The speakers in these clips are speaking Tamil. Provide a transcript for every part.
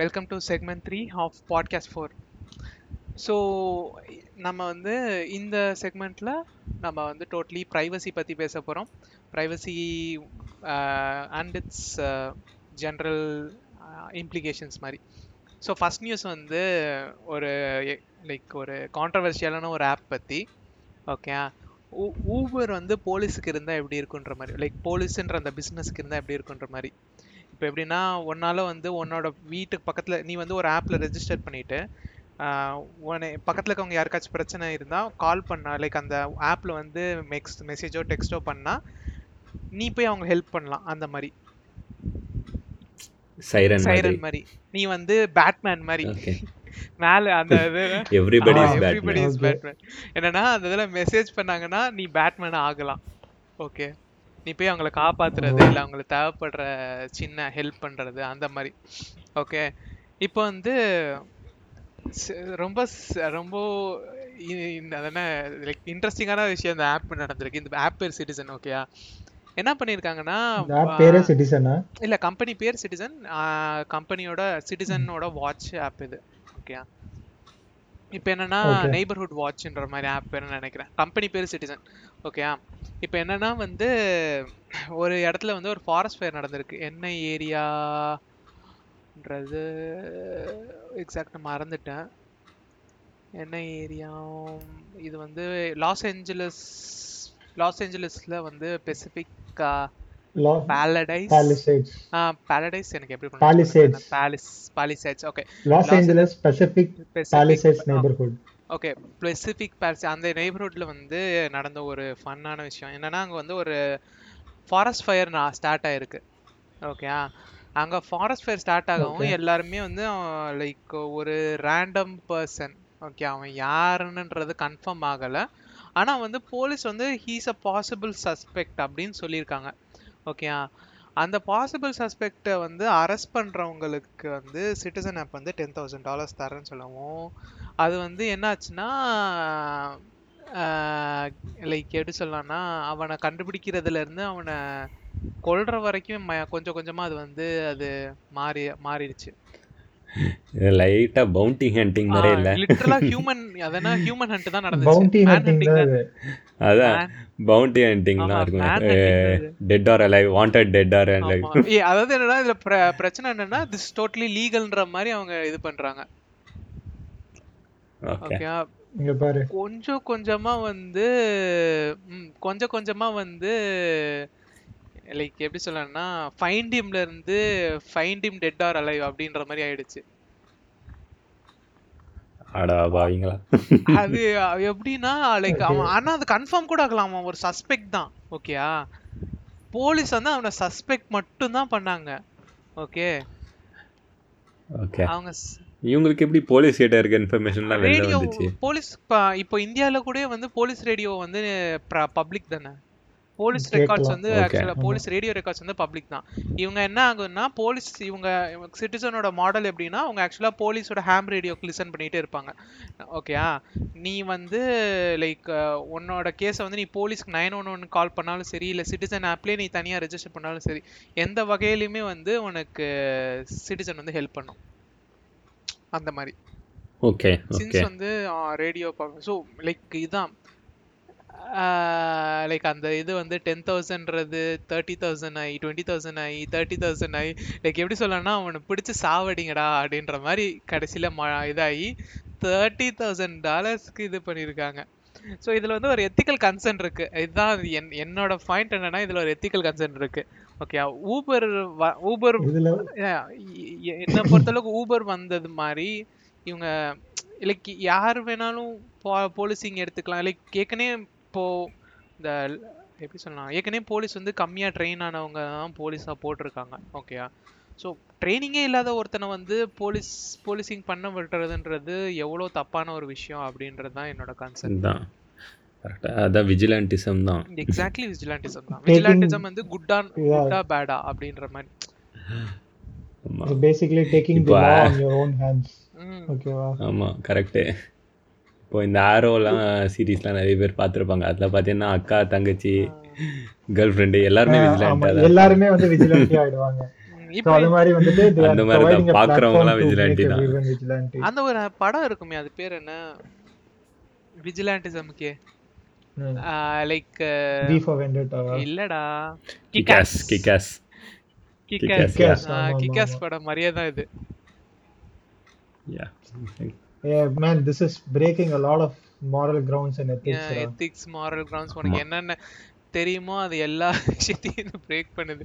Welcome to segment 3 of podcast 4. So நம்ம வந்து இந்த செக்மெண்ட்டில் நம்ம வந்து டோட்டலி ப்ரைவசி பற்றி பேச போகிறோம். Privacy and it's general implications மாதிரி. ஸோ ஃபஸ்ட் நியூஸ் வந்து ஒரு கான்ட்ரவர்ஷியலான ஒரு ஆப் பற்றி. ஓகே, ஊபர் வந்து போலீஸுக்கு இருந்தால் எப்படி இருக்குன்ற மாதிரி, போலீஸுன்ற அந்த பிஸ்னஸுக்கு இருந்தால் எப்படி இருக்குன்ற மாதிரி. இப்போ எப்படின்னா, ஒன்றால் வந்து உன்னோட வீட்டுக்கு பக்கத்தில் நீ வந்து ஒரு ஆப்பில் ரெஜிஸ்டர் பண்ணிவிட்டு பக்கத்தில் இருக்கவங்க யாருக்காச்சும் பிரச்சனை இருந்தால் கால் பண்ணால் அந்த ஆப்பில் வந்து மெசேஜோ டெக்ஸ்ட்டோ பண்ணால் நீ போய் அவங்க ஹெல்ப் பண்ணலாம். அந்த மாதிரி சைரன் மாதிரி நீ வந்து பேட்மேன் மாதிரி மேலே அந்த எவ்ரிபடி இஸ் பேட்மேன் என்னன்னா, அந்த இதில் மெசேஜ் பண்ணாங்கன்னா நீ பேட்மேன் ஆகலாம். ஓகே, நீ போய் அவங்கள காப்பாற்றுறது இல்லை அவங்களுக்கு தேவைப்படுற சின்ன ஹெல்ப் பண்ணுறது அந்த மாதிரி. ஓகே, இப்போ வந்து ரொம்ப ரொம்ப அதென்ன இன்ட்ரெஸ்டிங்கான விஷயம் இந்த ஆப் நடந்திருக்கு. இந்த ஆப் பேர் சிட்டிசன். ஓகேயா, என்ன பண்ணியிருக்காங்கன்னா, இல்லை கம்பெனி பேர் சிட்டிசன், கம்பெனியோட சிட்டிசனோட வாட்ச் ஆப் இது. ஓகேயா, இப்போ என்னென்னா நெய்பர்ஹுட் வாட்ச்ன்ற மாதிரி ஆப் பேர் நினைக்கிறேன். கம்பெனி பேர் சிட்டிசன். ஓகேயா, இப்போ என்னென்னா வந்து ஒரு இடத்துல வந்து ஒரு ஃபாரஸ்ட் ஃபயர் நடந்திருக்கு. என்ன ஏரியான்றது எக்ஸாக்டாக மறந்துட்டேன். என்ன ஏரியா இது வந்து லாஸ் ஏஞ்சலஸில் வந்து பெசிபிக் பாலடைஸ் எனக்கு எப்படி Palisades. Okay, Los Angeles Pacific Palisades neighbourhood. Okay, Pacific Palisades அந்த நெய்பர்ஹுட்டில் வந்து நடந்த ஒரு ஃபன்னான விஷயம் என்னென்னா, அங்கே வந்து ஒரு ஃபாரஸ்ட் ஃபயர் ஸ்டார்ட் ஆகிருக்கு. ஓகே, அங்கே ஃபாரஸ்ட் ஃபயர் ஸ்டார்ட் ஆகவும் எல்லாருமே வந்து ஒரு ரேண்டம் பர்சன். ஓகே, அவன் யாருன்னுன்றது கன்ஃபார்ம் ஆகலை. ஆனால் வந்து போலீஸ் வந்து ஹீஸ் அ பாசிபிள் சஸ்பெக்ட் அப்படின்னு சொல்லியிருக்காங்க. ஓகே, அந்த பாசிபிள் சஸ்பெக்டை வந்து அரெஸ்ட் பண்ணுறவங்களுக்கு வந்து சிட்டிசன் ஆப் வந்து $10,000 தரேன்னு சொல்லவும், அது வந்து என்னாச்சுன்னா எப்படி சொல்லலாம்னா, அவனை கண்டுபிடிக்கிறதுலேருந்து அவனை கொல்ற வரைக்கும் கொஞ்சம் கொஞ்சமாக அது வந்து மாறிடுச்சு. லைட்டா பவுண்டி ஹண்டிங் மாதிரி இல்ல, லிட்டரலா ஹியூமன் அதனா ஹியூமன் ஹண்ட் தான் நடந்துச்சு. பவுண்டி ஹண்டிங் அதான் பவுண்டி ஹண்டிங் தான் இருக்கு. Dead or alive, wanted dead or alive. அதாவது என்னன்னா, இதுல பிரச்சனை என்னன்னா, this is totally legalன்ற மாதிரி அவங்க இது பண்றாங்க. ஓகே, இங்க பாரு கொஞ்சம் கொஞ்சமா வந்து எப்படி சொல்லணும்னா, ஃபைண்ட் ஹிம்ல இருந்து find him dead or alive அப்படின்ற மாதிரி ஆயிடுச்சு. அது எப்படின்னா, அவன் ஆனா அது கன்ஃபார்ம் கூட ஆகலாம், அவன் ஒரு சஸ்பெக்ட் தான். ஓகேயா, போலீஸ் வந்து அவனை சஸ்பெக்ட் மட்டும் தான் பண்ணாங்க. ஓகே ஓகே, அவங்க இவங்களுக்கு எப்படி போலீஸ் கிட்ட இருக்க இன்ஃபர்மேஷன்லாம் வெளிய வந்துச்சு. போலீஸ் இப்போ இந்தியால கூட வந்து போலீஸ் ரேடியோ வந்து பப்ளிக் தானே. போலீஸ் ரெக்கார்ட்ஸ் வந்து ஆக்சுவலா போலீஸ் ரேடியோ ரெக்கார்ட்ஸ் வந்து பப்ளிக் தான். இவங்க என்ன ஆகுதுன்னா, போலீஸ் இவங்க சிட்டிசனோட மாடல் எப்படின்னா, அவங்க ஆக்சுவலா போலீஸோட ஹாம் ரேடியோக்கு லிசன் பண்ணிட்டே இருப்பாங்க. ஓகேயா, நீ வந்து உன்னோட கேஸை வந்து நீ போலீஸ்க்கு 911 கால் பண்ணாலும் சரி, இல்லை சிட்டிசன் ஆப்லேயே நீ தனியாக ரெஜிஸ்டர் பண்ணாலும் சரி, எந்த வகையிலுமே வந்து உனக்கு சிட்டிசன் வந்து ஹெல்ப் பண்ணும் அந்த மாதிரி. ஓகே, சின்ஸ் வந்து ரேடியோ ஸோ இதுதான் அந்த இது வந்து 10,000றது 30,000 ஆகி 20,000 ஆகி 30,000 ஆகி எப்படி சொல்லணும்னா, அவனை பிடிச்சி சாவடிங்கடா அப்படின்ற மாதிரி கடைசியில் இதாகி $30,000க்கு இது பண்ணியிருக்காங்க. ஸோ இதில் வந்து ஒரு எத்திக்கல் கன்சர்ன் இருக்கு. இதுதான் என்னோட பாயிண்ட் என்னன்னா, இதில் ஒரு எத்திக்கல் கன்சர்ன் இருக்கு. ஓகே, ஊபர் என்னை பொறுத்தளவுக்கு ஊபர் வந்தது மாதிரி இவங்க யார் வேணாலும் போலீஸிங் எடுத்துக்கலாம். ஏற்கனவே இப்போது இந்த எப்படி சொல்லலாம், ஏற்கனவே போலீஸ் வந்து கம்மியாக ட்ரெயின் ஆனவங்க தான் போலீஸாக போட்டிருக்காங்க. ஓகேயா, ஸோ ட்ரைனிங்கே இல்லாத ஒருத்தனை வந்து போலீஸிங் பண்ண விட்டுறதுன்றது எவ்வளோ தப்பான ஒரு விஷயம் அப்படின்றது தான் என்னோட கன்சர்ன் தான். கரெக்டாக அதான் விஜிலாண்டிசம் தான். எக்ஸாக்ட்லி விஜிலாண்டிசம் தான். விஜிலாண்டிசம் வந்து குட்டா பேடா அப்படின்ற மாதிரி. Basically taking the law in your own hands. ஓகேவா, ஆமாம் கரெக்டு. இப்போ இந்த ஆரோலாம் சீரீஸ்லாம் நிறைய பேர் பார்த்துருப்பாங்க. அதில் பார்த்தீங்கன்னா அக்கா தங்கச்சி கேர்ள் ஃப்ரெண்டு எல்லாருமே விஜிலண்ட் ஆகிடுவாங்க. இப்போ அந்த மாதிரி வந்துட்டு அந்த மாதிரி பாக்குறவங்க எல்லாம் விஜிலன்டி தான். அந்த ஒரு படம் இருக்குமே, அது பேர் என்ன, விஜிலன்டிசம்கே லைக் V for Vendetta இல்லடா, கிக்காஸ் கிக்காஸ் கிக்காஸ் கிக்காஸ் படம் மாதிரியே தான் இது. Yeah man, this is breaking a lot of moral grounds and ethics. Yeah, ethics, moral grounds. உனக்கு என்னென்ன தெரியுமோ அது எல்லா விஷயத்தையும் பிரேக் பண்ணுது.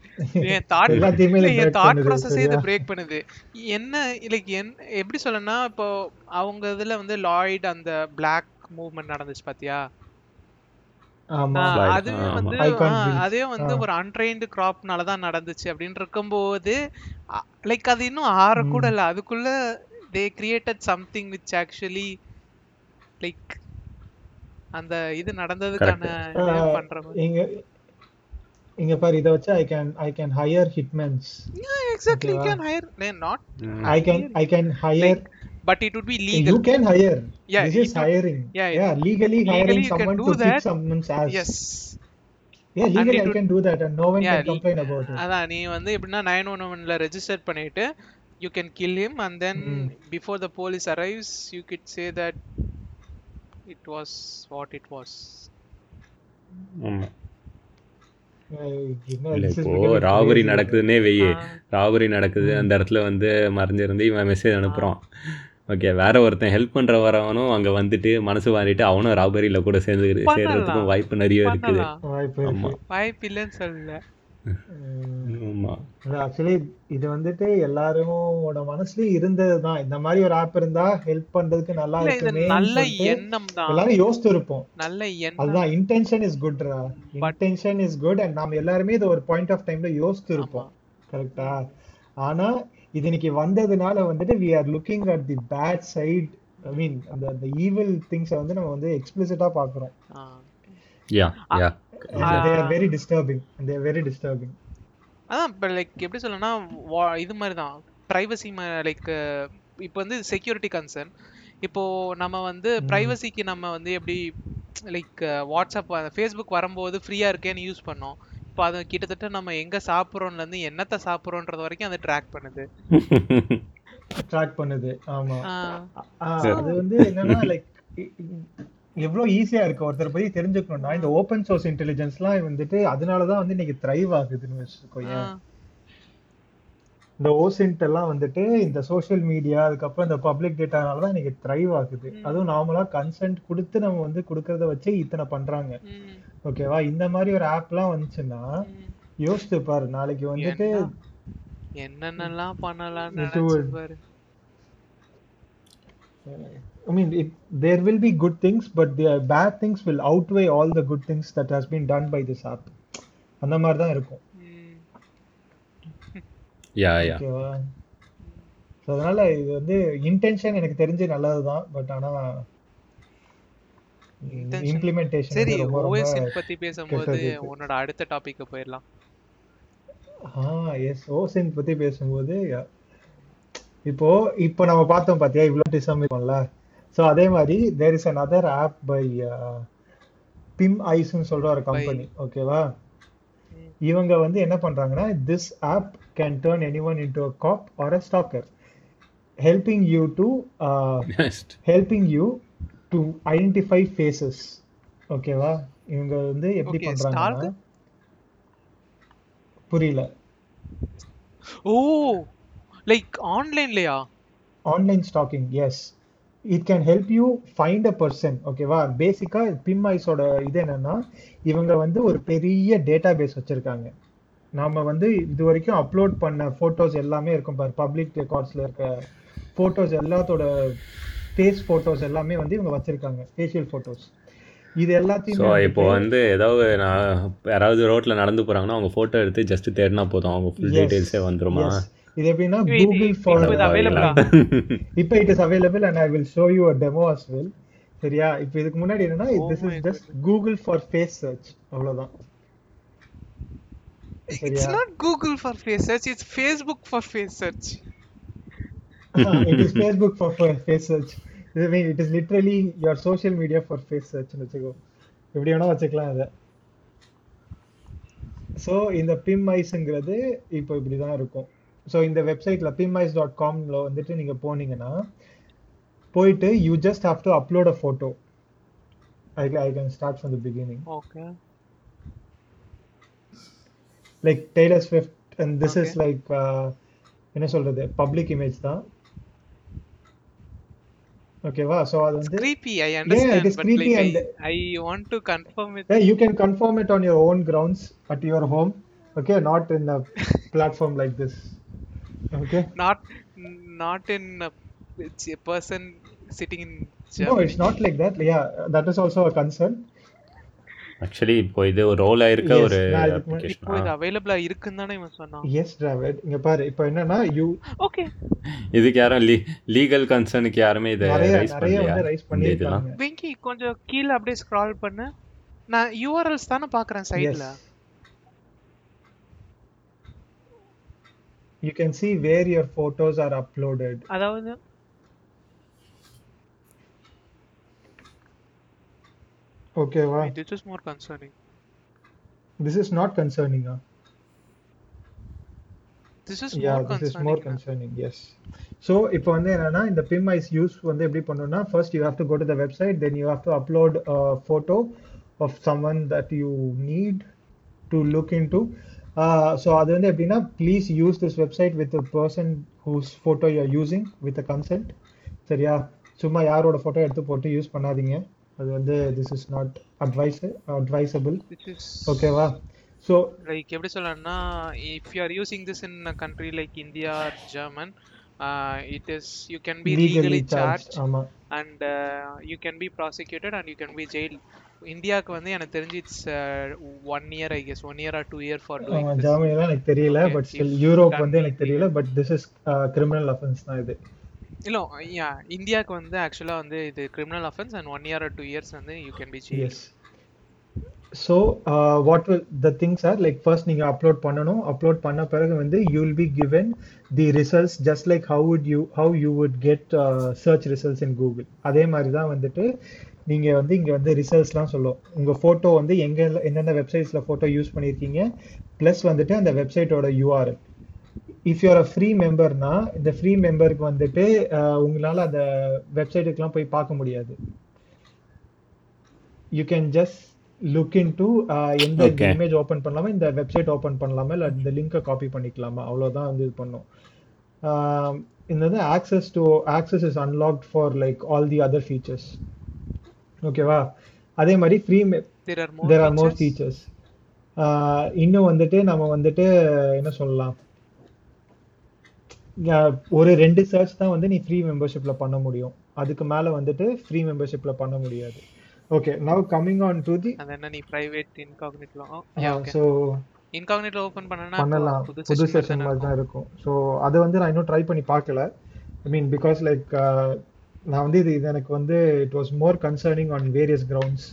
என் தாட் ப்ராசஸே இது பிரேக் பண்ணுது. என்ன லைக் எப்படி சொல்லணும்னா, இப்போ அவங்க இதில் வந்து லாய்ட் அந்த பிளாக் மூவ்மெண்ட் நடந்துச்சு பார்த்தியா, அதுவே வந்து அதே வந்து ஒரு அன்ட்ரெயின்டு கிராப்னால தான் நடந்துச்சு அப்படின்னு இருக்கும்போது லைக் அது இன்னும் ஆற கூட இல்லை. அதுக்குள்ள they created something which actually like அந்த இது நடந்ததுக்கான பண்றோம். இங்க இங்க பாரு, இத வச்சு I can hire hitmans. Yeah, exactly, you can hire. No, not I can hire like, but it would be legal. You can hire. Yeah, this is hiring. Yeah, legally hiring someone to fix someone's ass. Yes. Yeah, legally I can do that and no one can complain about it. அதான் நீ வந்து எப்படின்னா 911 ல ரெஜிஸ்டர் பண்ணிட்டு you can kill him and then before the police arrives you could say that it was what it was. இப்போ ராபரி நடக்குதுன்னே வெய்யே, ராபரி நடக்குது அந்த இடத்துல வந்து மறைஞ்சிருந்து இவன் மெசேஜ் அனுப்புறான். ஓகே, வேற ஒருத்தன் ஹெல்ப் பண்ற வரவனும் அங்க வந்துட்டு மனசு மாறிட்டு அவனும் ராபரியில கூட சேர்ந்து சேர்றதுக்கும் வாய்ப்பு நிறைய இருக்குது. வாய்ப்பு இல்லைன்னு சொல்லல. ஆக்சுவலி இது வந்துட்டு எல்லாரோட மனசுலயும் இருந்ததுதான். இந்த மாதிரி ஒரு ஆப் இருந்தா ஹெல்ப் பண்றதுக்கு நல்லா இருக்குமே, நல்ல எண்ணம் தான். எல்லாரும் யோசிச்சு இருப்போம், நல்ல எண்ணம். அதுதான் intention is good. Intention is good and நாம எல்லாருமே இது ஒரு பாயிண்ட் ஆஃப் டைம்ல யோசிச்சு இருப்போம், கரெக்டா? ஆனா இது இன்னைக்கு வந்ததுனால வந்துட்டு we are looking at the bad side, I mean the evil things வந்து நம்ம வந்து எக்ஸ்பிளிசிட்டா பாக்குறோம். yeah they are very disturbing and they are very disturbing. But like எப்படி சொல்லனா, இது மாதிரி தான் பிரைவசி. லைக் இப்போ வந்து செக்யூரிட்டி கன்சர்ன். இப்போ நம்ம வந்து பிரைவசிக்கு நம்ம வந்து எப்படி லைக் வாட்ஸ்அப் ஃபேஸ்புக் வரும்போது ஃப்ரீயா இருக்கேன்னு யூஸ் பண்ணோம். இப்போ அது கிட்டத்தட்ட நம்ம எங்க சாப்பிட்றோம்ல இருந்து என்னத்தை சாப்பிட்றோன்றது வரைக்கும் அது ட்ராக் பண்ணுது, ட்ராக் பண்ணுது. ஆமா, அது வந்து என்னன்னா லைக் எவ்வளோ ஈஸியா இருக்கு ஒருத்தர் பத்தி தெரிஞ்சுக்கணும்னா, இந்த ஓப்பன் சோர்ஸ் இன்டெலிஜென்ஸ் எல்லாம் வந்துட்டு அதனாலதான் வந்து இன்னைக்கு த்ரைவ் ஆகுதுன்னு வச்சுக்கோங்க. இந்த ஓசின்ட் எல்லாம் வந்துட்டு இந்த சோசியல் மீடியா அதுக்கப்புறம் இந்த பப்ளிக் டேட்டானாலதான் இன்னைக்கு த்ரைவ் ஆகுது. அதுவும் நார்மலா கன்சென்ட் கொடுத்து நம்ம வந்து கொடுக்கறத வச்சு இத்தனை பண்றாங்க. ஓகேவா, இந்த மாதிரி ஒரு ஆப் எல்லாம் வந்துச்சுன்னா யோசிச்சு பாரு, நாளைக்கு வந்துட்டு என்னென்னலாம் பண்ணலாம் நினைச்சு பாரு. I mean, there will be good things, but the bad things will outweigh all the good things that has been done by this app. அந்த மாதிரி தான் இருக்கும். Yeah. So அதனால இது வந்து இன்டென்ஷன் எனக்கு தெரிஞ்சு நல்லது தான், பட் ஆனா இம்ப்ளிமெண்டேஷன். சரி, OS பத்தி பேசும்போது உன்னோட அடுத்த டாபிக் போயிரலாம். Yes, OS பத்தி பேசும்போது இப்போ நம்ம பார்த்தோம் பாத்தியா இவ்ளோ டிசம் இருக்கும்ல. So அதே மாதிரி there is another app by PimEyes னு சொல்ற ஒரு கம்பெனி. ஓகேவா, இவங்க வந்து என்ன பண்றாங்கன்னா, this app can turn anyone into a cop or a stalker, helping you to identify faces. ஓகேவா, இவங்க வந்து எப்படி பண்றாங்கன்னா புரியல. Like online stalking, yes. It can help you find a person. Okay, wow. Basically, PimEyes ஓட இது என்னன்னா, இவங்க வந்து ஒரு பெரிய டேட்டாபேஸ் வச்சிருக்காங்க. நாம வந்து இது வரைக்கும் அப்லோட் பண்ண போட்டோஸ் எல்லாமே இருக்கும் பாரு, பப்ளிக் ரெக்கார்ட்ஸ்ல இருக்க போட்டோஸ் எல்லாத்தோட ஃபேஸ் போட்டோஸ் எல்லாமே வந்து இவங்க வச்சிருக்காங்க, ஃபேஷியல் போட்டோஸ். இது எல்லாத்தையும் ஸோ இப்போ வந்து ஏதாவது யாராவது ரோட்ல நடந்து போறாங்கன்னா அவங்க போட்டோ எடுத்து ஜஸ்ட் தேடினா போதும், அவங்க ஃபுல் டீடைல்ஸே வந்துருமா? இது எப்படின்னா கூகுள் ஃபார்ம் இப்ப it is available and I will show you a demo as well. சரியா, இப்போ இதுக்கு முன்னாடி என்னன்னா this is just Google for face search, அவ்வளவுதான். It's not Google for face search, it's Facebook for face search. It is Facebook for face search. I mean it is literally your social media for face சர்ச்னு வெச்சுக்கோ, எப்படி வேணா வெச்சுக்கலாம் அத. சோ இந்த PimEyes ங்கிறது இப்போ இப்படி தான் இருக்கும். ஸோ இந்த வெப்சைட்ல PimEyes.comல வந்துட்டு நீங்கள் போனீங்கன்னா போயிட்டு you just have to upload a photo. I can start from the beginning. Okay, like Taylor Swift and this is like என்ன சொல்றது, பப்ளிக் இமேஜ் தான். ஓகேவா? சோ அது வந்து creepy, I understand, yeah, but like I want to confirm it. Yeah, you can confirm it on your own grounds at your home. Okay, not in a platform like this. Okay, not in a person sitting in Germany. No, it's not like that. Yeah, that is also a concern. Actually இப்போ இது ஒரு ரோல் ஆயிருக்க ஒரு அப்ளிகேஷன் இது அவேலபிளா இருக்குன்னு தான இவன் சொன்னான். Yes, Dravid, இங்க பாரு இப்போ என்னன்னா you okay இதுக்கு யாரும் லீகல் கன்சர்னுக்கு யாருமே இத ரைஸ் பண்ணல. ரைஸ் பண்ணிடலாம். வெங்கி கொஞ்சம் கீழ அப்படியே ஸ்க்ரால் பண்ணு. நான் URLs தான பார்க்கறேன் சைடுல. You can see where your photos are uploaded. அதாவது okay, wow. This is more concerning. This is not concerning. This is more concerning. This is more concerning. Yes. So இப்போ வந்து என்னன்னா இந்த PimEyes யூஸ் வந்து எப்படி பண்ணனும்னா, first you have to go to the website, then you have to upload a photo of someone that you need to look into. So அது வந்து எப்படின்னா, please use this website with the person whose photo you are using with a consent. சரியா? சும்மா யாரோட photo எடுத்து போட்டு யூஸ் பண்ணாதீங்க. அது வந்து this is not advisable. Okay, wow. So like எப்படி சொல்லணும்னா, if you are using this in a country like India or German, it is you can be legally charged and you can be prosecuted and you can be jailed. இந்தியாக்கு வந்து எனக்கு தெரிஞ்சு it's 1 year I guess, 1 year or 2 year for doing this. ஜெர்மனில எனக்கு தெரியல, but still யூரோப் வந்து எனக்கு தெரியல, but this is criminal offense தான் இது. இல்ல இந்தியாக்கு வந்து ஆக்சுவலா வந்து இது criminal offence and 1 year or 2 years வந்து you can be jailed. Yes. So what will the things are like, first நீங்க அப்லோட் பண்ணனும். அப்லோட் பண்ண பிறகு வந்து you will be given the results just like how you would get search results in Google. அதே மாதிரி தான் வந்துட்டு நீங்க வந்து இங்க வந்து ரிசல்ட்ஸ்லாம் சொல்லும். உங்க போட்டோ வந்து எங்க என்னென்ன வெப்சைட்ஸ்ல போட்டோ யூஸ் பண்ணிருக்கீங்க பிளஸ் வந்துட்டு அந்த வெப்சைட்டோட URL. If you are a free member na, the free member ku vandute ungala the website ku la poi paaka mudiyadu. You can just look into endha image open pannalama, indha website open pannalama, illa indha link copy pannikalama, avlodha vandhu pannom. Indha access is unlocked for like all the other features. Okay, va adhe mari free there are more features. Inno vandute nama vandute enna sollalam, ஒரு 2 சர்ச் தான் வந்து நீ ஃப்ரீ மெம்பர்ஷிப்ல பண்ண முடியும். அதுக்கு மேல வந்துட்டு ஃப்ரீ மெம்பர்ஷிப்ல பண்ண முடியாது. ஓகே, நவ கமிங் ஆன் டு தி அத என்ன நீ private incognito. Okay, so incognito open பண்ணனா புது செஷன் மாதிரி தான் இருக்கும். சோ அது வந்து நான் இன்னும் ட்ரை பண்ணி பார்க்கல. ஐ மீன் பிகாஸ் லைக் நான் வந்து இது எனக்கு வந்து it was more concerning on various grounds.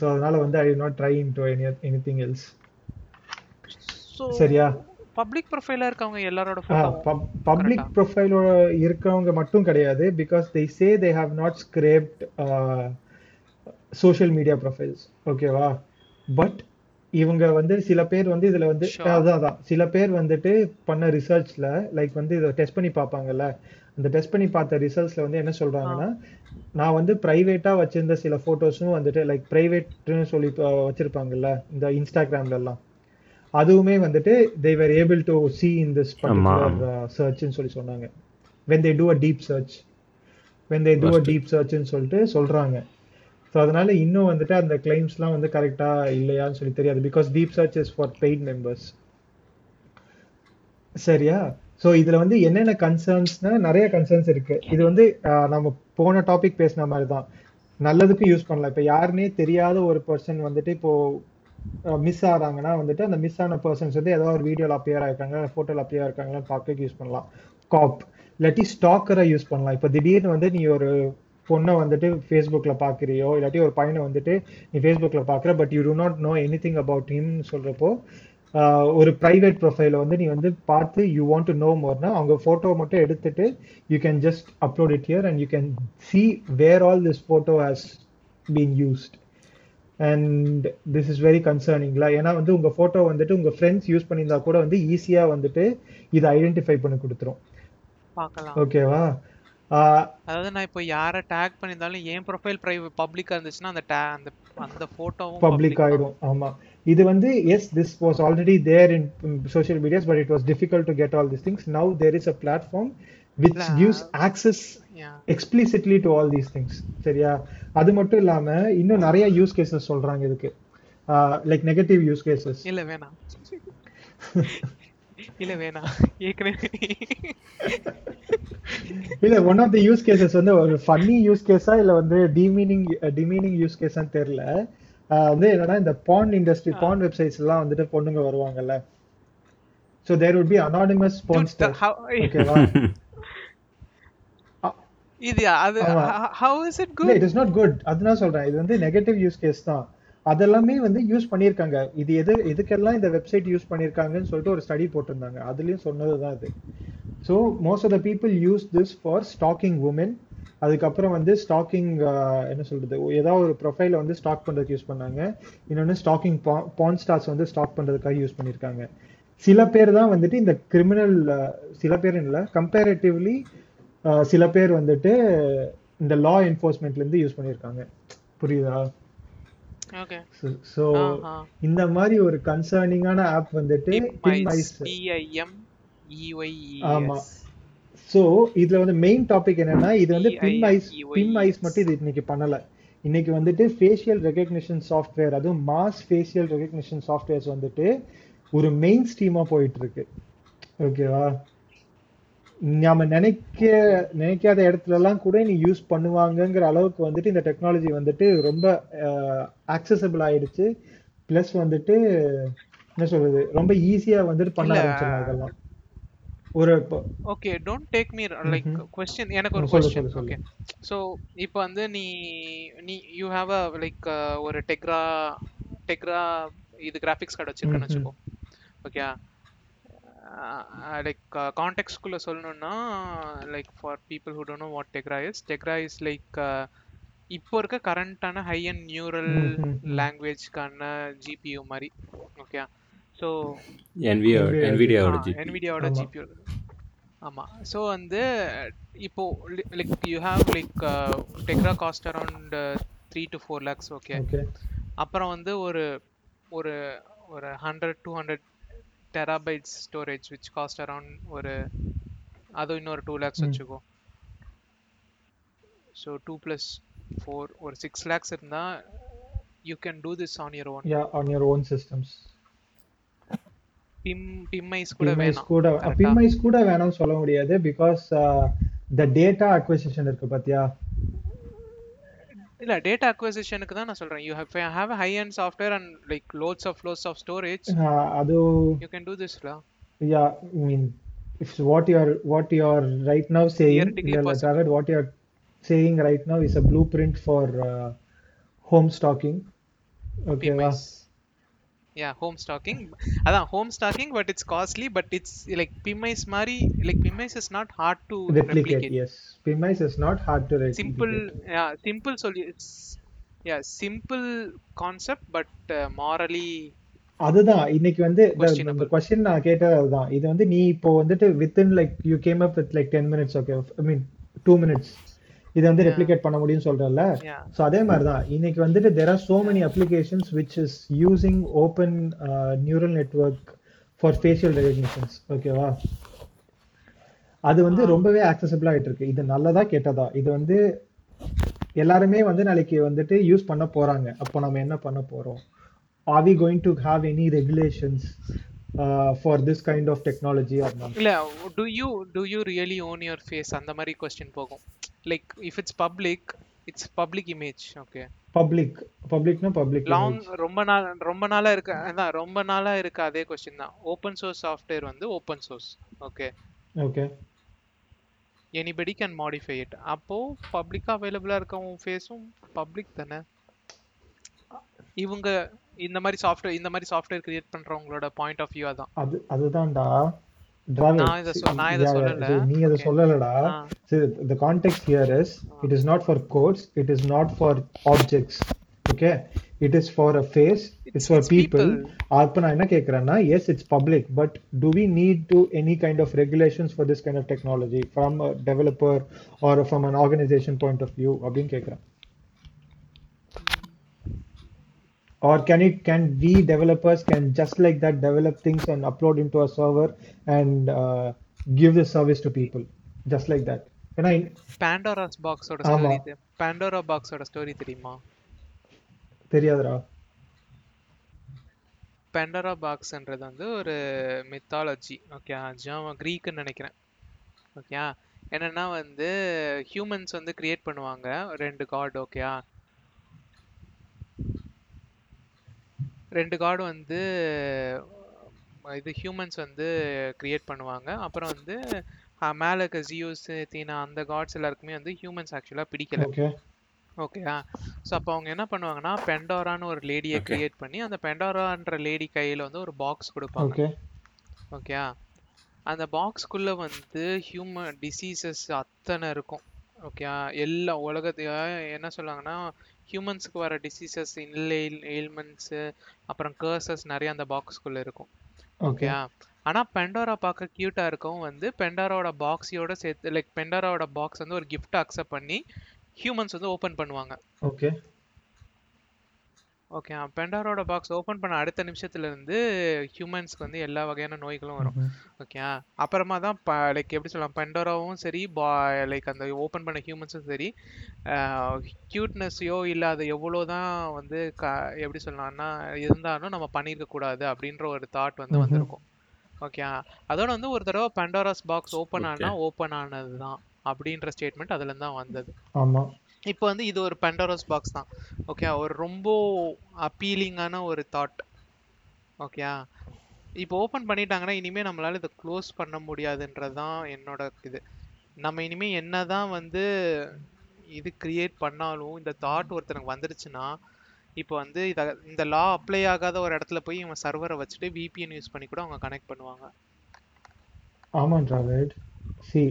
So அதனால வந்து I not try into anything else. சரியா? பப்ளிக் ப்ரொஃபைலா இருக்கவங்க எல்லாரோட போட்டோ பப்ளிக் ப்ரொஃபைலோட இருக்கவங்க மட்டும் கிடையாது, because they say they have not scraped social media profiles. ஓகேவா? பட் இவங்க வந்து சில பேர் வந்து இதுல வந்து அதான் சில பேர் வந்துட்டு பண்ண ரிசர்ச்ல லைக் வந்து இத டெஸ்ட் பண்ணி பார்ப்பாங்கல்ல, அந்த டெஸ்ட் பண்ணி பார்த்த ரிசல்ட்ஸ்ல வந்து என்ன சொல்றாங்கன்னா, நான் வந்து பிரைவேட்டா வச்சிருந்த சில போட்டோஸும் வந்துட்டு லைக் பிரைவேட்னு சொல்லி வச்சிருப்பாங்கல்ல இந்த இன்ஸ்டாகிராம்ல எல்லாம், அதுவுமே வந்துட்டு they were able to see in this particular search ன்னு சொல்லி சொன்னாங்க. when they do a deep search ன்னு சொல்லிட்டு சொல்றாங்க. சோ அதனால இன்னும் வந்துட்டு அந்த கிளைம்ஸ்லாம் வந்து கரெக்ட்டா இல்லையான்னு சொல்லி தெரியாது, because deep search is for paid members. சரியா? சோ இதுல வந்து என்னென்ன கன்சர்ன்ஸ்னா நிறைய கன்சர்ன்ஸ் இருக்கு. இது வந்து நம்ம போன டாபிக் பேசின மாதிரி தான், நல்லதுக்கு யூஸ் பண்ணலாம். இப்போ யாருனே தெரியாத ஒரு பர்சன் வந்துட்டு இப்போ மிஸ் ஆறாங்கன்னா வந்துட்டு அந்த மிஸ் ஆன பர்சன்ஸ் வந்து ஏதாவது ஒரு வீடியோல அப்பியர் ஆயிருக்காங்க, போட்டோல அப்பியர் ஆயிருக்காங்கன்னு பார்க்க யூஸ் பண்ணலாம். காப் இல்லாட்டி ஸ்டாக்கரை யூஸ் பண்ணலாம். இப்போ திடீர்னு வந்து நீ ஒரு பொண்ணை வந்துட்டு ஃபேஸ்புக்ல பாக்குறியோ இல்லாட்டி ஒரு பையனை வந்துட்டு நீ ஃபேஸ்புக்ல பாக்குற, but you do not know anything about ஹிம்னு சொல்றப்போ ஒரு பிரைவேட் ப்ரொஃபைல வந்து நீ வந்து பார்த்து யூ வாண்ட் டு நோ மோர்னா அவங்க போட்டோ மட்டும் எடுத்துட்டு you can just upload it here and you can see where all this photo has been used. And this is very concerning. ஏன்னா வந்து உங்கள் ஃபோட்டோ வந்துட்டு உங்கள் ஃப்ரெண்ட்ஸ் யூஸ் பண்ணியிருந்தா கூட வந்து ஈஸியாக வந்துட்டு இதை ஐடென்டிஃபை பண்ணி கொடுத்துரும். பார்க்கலாம் ஓகேவா. அதாவது நான் இப்போ யாரை டேக் பண்ணியிருந்தாலும் என் ப்ரொஃபைல் பப்ளிக்காக இருந்துச்சுன்னா அந்த ஃபோட்டோவும் பப்ளிக் ஆகிடும். ஆமாம், இது வந்து yes this was already there in social medias but it was difficult to get all this things. Now there is a platform which gives access explicitly to all these things. சரியா, அது மட்டும் இல்லாம இன்னும் நிறைய யூஸ் கேसेस சொல்றாங்க இதுக்கு. லைக் நெகட்டிவ் யூஸ் கேसेस இல்ல வேணா இல்ல வேணா ஏகவே இல்ல. One of the use cases வந்து ஒரு ஃபன்னி யூஸ் கேஸா இல்ல வந்து டிமீனிங் யூஸ் கேஸா தெரியல. வந்து என்னன்னா இந்த porn industry porn websites எல்லாம் வந்துட்டு பொண்ணுங்க வருவாங்கல்ல, so there would be anonymous porn stars. Okay wow. இது அது how is it good? No, it is not good. அதனா சொல்றேன் இது வந்து நெகட்டிவ் யூஸ் கேஸ் தான். அதெல்லாம் வந்து யூஸ் பண்ணிருக்காங்க. இது எதுக்கெல்லாம் இந்த வெப்சைட் யூஸ் பண்ணிருக்காங்கன்னு சொல்லிட்டு ஒரு ஸ்டடி போட்டுருந்தாங்க. அதுலயும் சொன்னதுதான் அது. So most of the people use this for stalking women. அதுக்கு அப்புறம் வந்து ஸ்டாக்கிங் என்ன சொல்றது, ஏதாவது ஒரு ப்ரொஃபைல வந்து ஸ்டாக் பண்றதுக்கு யூஸ் பண்ணாங்க. இன்னொன்னு ஸ்டாக்கிங் porn stars வந்து ஸ்டாக் பண்றதுக்காக யூஸ் பண்ணிருக்காங்க. சில பேர் தான் வந்துட்டு இந்த கிரிமினல், சில பேர் இல்லை கம்பேரேட்டிவ்லி சில பேர் வந்துட்டு இந்த லா என்ஃபோர்ஸ்மெண்ட்ல இருந்து யூஸ் பண்ணியிருக்காங்க. புரியுதா? ஓகே. சோ இந்த மாதிரி ஒரு கன்சர்னிங்கான ஆப் வந்துட்டு PimEyes. ஆமா. சோ இதுல வந்து மெயின் டாபிக் என்னன்னா இது வந்து PimEyes மட்டும் இது இன்னைக்கு பண்ணல. இன்னைக்கு வந்துட்டு ஃபேஷியல் ரெகக்னிஷன் சாஃப்ட்வேர், அதுவும் மாஸ் ஃபேஷியல் ரெகக்னிஷன் சாஃப்ட்வேர்ஸ் வந்துட்டு ஒரு மெயின் ஸ்ட்ரீமா போயிட்டு இருக்கு. ஓகேவா? நாம நினைக்காத இடத்துல எல்லாம் கூட நீ யூஸ் பண்ணுவாங்கங்கிற அளவுக்கு வந்துட்டு இந்த டெக்னாலஜி வந்துட்டு ரொம்ப ஆக்சசபிள் ஆயிடுச்சு. பிளஸ் வந்துட்டு என்ன சொல்றது, ரொம்ப ஈஸியா வந்துட்டு பண்ண ஆரம்பிச்சாங்க அதெல்லாம். ஒரு okay, don't take me like question. எனக்கு ஒரு क्वेश्चन. ஓகே, சோ இப்போ வந்து நீ யூ ஹேவ் a லைக் ஒரு டெக்ரா இது கிராபிக்ஸ் கார்டு வச்சிருக்கேன்னு வெச்சுக்கோ. ஓகேயா? Like context kulla solnona, like for people who don't know what Tegra is like ipo irka current ana high end neural language kana GPU mari. Okay, so NVIDIA oda GPU, ama so and ipo like you have like Tegra cost around 3 to 4 lakhs. okay. Apra vandu or 100-200 terabytes storage which cost around ஒரு அது இன்னொரு 2 lakhs வச்சுக்கோ. So 2 + 4 ஒரு 6 lakhs இருந்தா you can do this on your own. Yeah, on your own systems. PimEyes கூட வேணாம். PimEyes கூட வேணாம்னு சொல்ல முடியாது because the data acquisition இருக்கு பாத்தியா? இல்ல, டேட்டா அக்வைசிஷனுக்கு தான் நான் சொல்றேன். you have a high end software and like loads of storage. அது you can do this la. Yeah, I mean if what you are right now saying, what you are saying right now is a blueprint for home stocking. Okay, PimEyes. Yeah, home stocking. Adan home stocking, but it's costly, but it's like PimEyes mari, like PimEyes is not hard to replicate. Yes, PimEyes is not hard to replicate. Simple simple concept, but morally adha iniki vande the question na ketadha idu vande nee ipo vandu within like you came up with like 10 minutes. Okay, I mean 2 minutes இத வந்து ரெப்ளிகேட் பண்ண முடியும்னு சொல்றல்ல. சோ அதே மாதிரி தான் இன்னைக்கு வந்துட்டு there are so many applications which is using open neural network for facial recognitions. ஓகேவா? அது வந்து ரொம்பவே அக்சஸபிளா ஆயிட்டு இருக்கு. இது நல்லதா கேட்டதா? இது வந்து எல்லாருமே வந்து நாளைக்கு வந்துட்டு யூஸ் பண்ண போறாங்க. அப்போ நாம என்ன பண்ண போறோம்? are we going to have any regulations for this kind of technology or not? இல்ல, do you really own your face அந்த மாதிரி क्वेश्चन போகும். like if it's public image. okay, public na public long image. ரொம்ப நாளா இருக்க அதே क्वेश्चन தான். open source software வந்து open source. okay, anybody can modify it. அப்போ public available ஆ இருக்க உன் ஃபேஸும் public தானே. இவங்க இந்த மாதிரி சாஃப்ட்வேர் கிரியேட் பண்றவங்களோட பாயிண்ட் ஆஃப் வியூ அதான். அதுதான்டா நான் இத சொல்லல நீ இத சொல்லலடா. the context here is it is not for codes, it is not for objects, Okay, it is for a face, it's for people. Arpan aina kekrana, yes, it's public, but do we need to any kind of regulations for this kind of technology from a developer or from an organization point of view? Abhin kekra. Or can we developers can just like that develop things and upload into a server and give the service to people just like that? Can I Pandora's box or story? Pandora box or story theriyuma? தெரியாதரா. Pandora boxன்றது வந்து ஒரு mythology. ஓகே, ஜாவா கிரீக்குன்னு நினைக்கிறேன். ஓகே, என்னன்னா வந்து ஹியூமன்ஸ் வந்து கிரியேட் பண்ணுவாங்க ரெண்டு காட். ஓகே, ரெண்டு காட் வந்து இது ஹியூமன்ஸ் வந்து கிரியேட் பண்ணுவாங்க. அப்புறம் வந்து மேலே இருக்க ஜியூஸ் தீனா அந்த காட்ஸ் எல்லாருக்குமே வந்து ஹியூமன்ஸ் ஆக்சுவலாக பிடிக்கல. ஓகேயா, ஸோ அப்போ அவங்க என்ன பண்ணுவாங்கன்னா பெண்டோரான்னு ஒரு லேடியை கிரியேட் பண்ணி அந்த பெண்டோரான்ற லேடி கையில் வந்து ஒரு பாக்ஸ் கொடுப்பாங்க. ஓகேயா, அந்த பாக்ஸ்குள்ளே வந்து ஹியூமன் டிசீசஸ் அத்தனை இருக்கும். ஓகேயா, எல்லா உலகத்தையா என்ன சொல்லுவாங்கன்னா ஹியூமன்ஸுக்கு வர டிசீசஸ் எயில்மெண்ட்ஸு அப்புறம் கர்சஸ் நிறையா அந்த பாக்ஸ்குள்ளே இருக்கும். ஓகேயா, ஆனால் பெண்டோரா பார்க்க க்யூட்டாக இருக்கும் வந்து பெண்டோராவோட பாக்ஸையோட சேர்த்து லைக் பெண்டோராவோட பாக்ஸ் வந்து ஒரு கிஃப்ட் அக்செப்ட் பண்ணி ஹியூமன்ஸ் வந்து ஓப்பன் பண்ணுவாங்க. ஓகே ஓகே, பெண்டாரோட பாக்ஸ் ஓப்பன் பண்ண அடுத்த நிமிஷத்துலேருந்து ஹியூமன்ஸ்க்கு வந்து எல்லா வகையான நோய்களும் வரும். ஓகே, அப்புறமா தான் லைக் எப்படி சொல்லலாம் பெண்டோராவும் சரி லைக் அந்த ஓப்பன் பண்ண ஹியூமன்ஸும் சரி க்யூட்னஸ்ஸையோ இல்லை அது எவ்வளோ தான் வந்து எப்படி சொல்லலாம்னா இருந்தாலும் நம்ம பண்ணியிருக்கக்கூடாது அப்படின்ற ஒரு தாட் வந்து வந்திருக்கும். ஓகே, அதோட வந்து ஒரு தடவை பெண்டோராஸ் பாக்ஸ் ஓப்பன் ஆனது தான் அப்படின்ற ஸ்டேட்மெண்ட் அதுலேருந்து தான் வந்தது. ஆமாம், இப்போ வந்து இது ஒரு பெண்டோராஸ் பாக்ஸ் தான். ஓகே, ஒரு ரொம்ப அப்பீலிங்கான ஒரு தாட். ஓகே, இப்போ ஓப்பன் பண்ணிட்டாங்கன்னா இனிமேல் நம்மளால் இதை க்ளோஸ் பண்ண முடியாதுன்றது தான் என்னோட இது. நம்ம இனிமேல் என்ன தான் வந்து இது கிரியேட் பண்ணாலும் இந்த தாட் ஒருத்தனுக்கு வந்துருச்சுன்னா இப்போ வந்து இதை இந்த லா அப்ளை ஆகாத ஒரு இடத்துல போய் இவன் சர்வரை வச்சுட்டு VPN யூஸ் பண்ணி கூட அவங்க கனெக்ட் பண்ணுவாங்க. ஆமாம் ராகேட். See,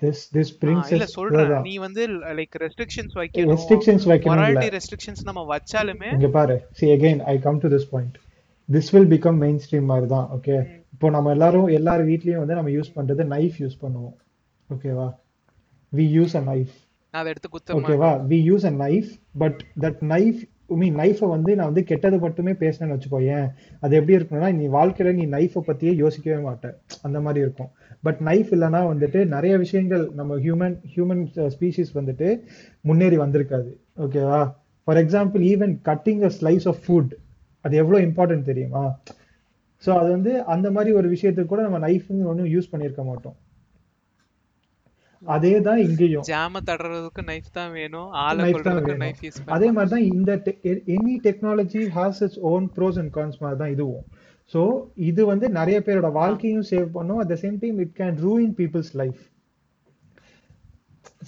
this brings us to நீ வந்து like restrictions வைக்கணும் morality restrictions நம்ம வச்சாலுமே இங்க பாரு. See again, I come to this point. This will become mainstream மாதிரி தான். Okay, இப்போ நம்ம எல்லாரும் எல்லார வீட்லயே வந்து நம்ம யூஸ் பண்றது knife யூஸ் பண்ணுவோம். ஓகேவா, we use a knife. நான் அத எடுத்து குத்துமா? ஓகேவா, we use a knife, but that knife நைஃபை வந்து நான் வந்து கெட்டது மட்டுமே பேசினேன்னு வச்சுக்கோ. ஏன் அது எப்படி இருக்குன்னா நீ வாழ்க்கையில நீ நைஃபை பத்தியே யோசிக்கவே மாட்டேன் அந்த மாதிரி இருக்கும். பட் நைஃப் இல்லைன்னா வந்துட்டு நிறைய விஷயங்கள் நம்ம ஹியூமன் ஸ்பீஷீஸ் வந்துட்டு முன்னேறி வந்திருக்காது. ஓகேவா, for example even cutting a slice of food அது எவ்வளோ இம்பார்ட்டன்ட் தெரியுமா? ஸோ அது வந்து அந்த மாதிரி ஒரு விஷயத்துக்கு கூட நம்ம நைஃப்னு ஒன்றும் யூஸ் பண்ணியிருக்க மாட்டோம். அதே தான் இங்கேயும் ஜாம தடறதுக்கு நைஃப் தான் வேணும், ஆள கொல்றதுக்கு நைஃப் யூஸ் பண்ண. அதே மாதிரி தான் இந்த any technology has its own pros and cons மாதிரி தான் இதுவும். ஸோ இது வந்து நிறைய பேரோட வாழ்க்கையும் சேவ் பண்ணும், at the same time it can ruin people's life.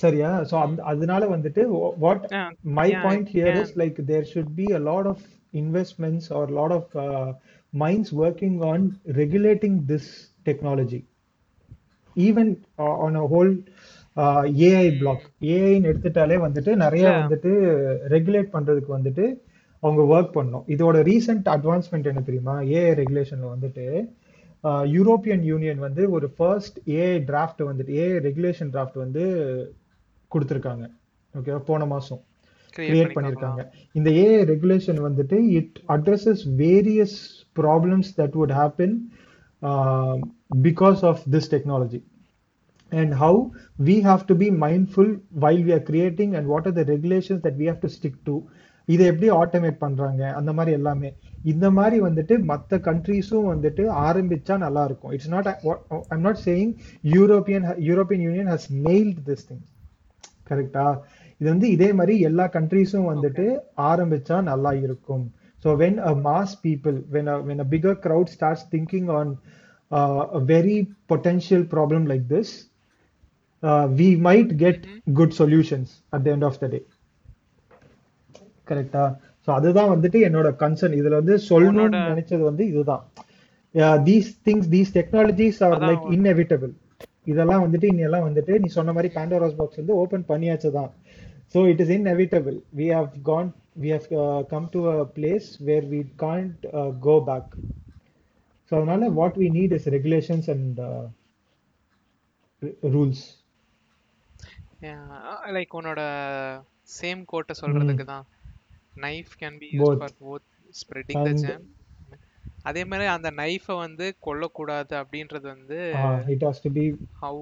சரியா? ஸோ அதனால வந்துட்டு what my point here is like there should be a lot of investments or lot of minds working on regulating this technology. Even on a whole AI block, AI ன்னு எடுத்துட்டாலே வந்துட்டு நிறைய வந்துட்டு ரெகுலேட் பண்றதுக்கு வந்துட்டு அவங்க ஒர்க் பண்ணோம். இதோட ரீசெண்ட் அட்வான்ஸ்மெண்ட் என்ன தெரியுமா? AI ரெகுலேஷன்ல வந்துட்டு யூரோப்பியன் யூனியன் வந்து ஒரு ஃபர்ஸ்ட் AI டிராஃப்ட் வந்துட்டு AI ரெகுலேஷன் டிராஃப்ட் வந்து கொடுத்துருக்காங்க. ஓகேவா, போன மாசம் கிரியேட் பண்ணியிருக்காங்க. இந்த AI ரெகுலேஷன் வந்துட்டு it addresses various problems that would happen because of this technology and how we have to be mindful while we are creating and what are the regulations that we have to stick to. இதை எப்படி ஆட்டோமேட் பண்றாங்க அந்த மாதிரி எல்லாமே இந்த மாதிரி வந்துட்டு மற்ற கண்ட்ரீஸும் வந்துட்டு ஆரம்பிச்சா நல்லா இருக்கும். It's not I'm not saying European Union has nailed this thing. கரெக்டா? இது வந்து இதே மாதிரி எல்லா கண்ட்ரீஸும் வந்துட்டு ஆரம்பிச்சா நல்லா இருக்கும். So when a mass people, when a bigger crowd starts thinking on a very potential problem like this, we might get good solutions at the end of the day. Correct? So adha vandittu enoda concern idhula vandu solnu nenichathu vandu idu dhaan. These technologies are like inevitable. Idella vandittu inella vandittu nee sonna mari pandora's box vandu open panniyaacha dhaan. So it is inevitable. We have come to a place where we can't go back. So Anala, what we need is regulations and rules. Yeah, like unoda same quote சொல்றதுக்கு தான் knife can be used both. For both spreading and the jam. அதே மாதிரி அந்த நைஃபை வந்து கொல்ல கூடாது அப்படின்றது வந்து it has to be how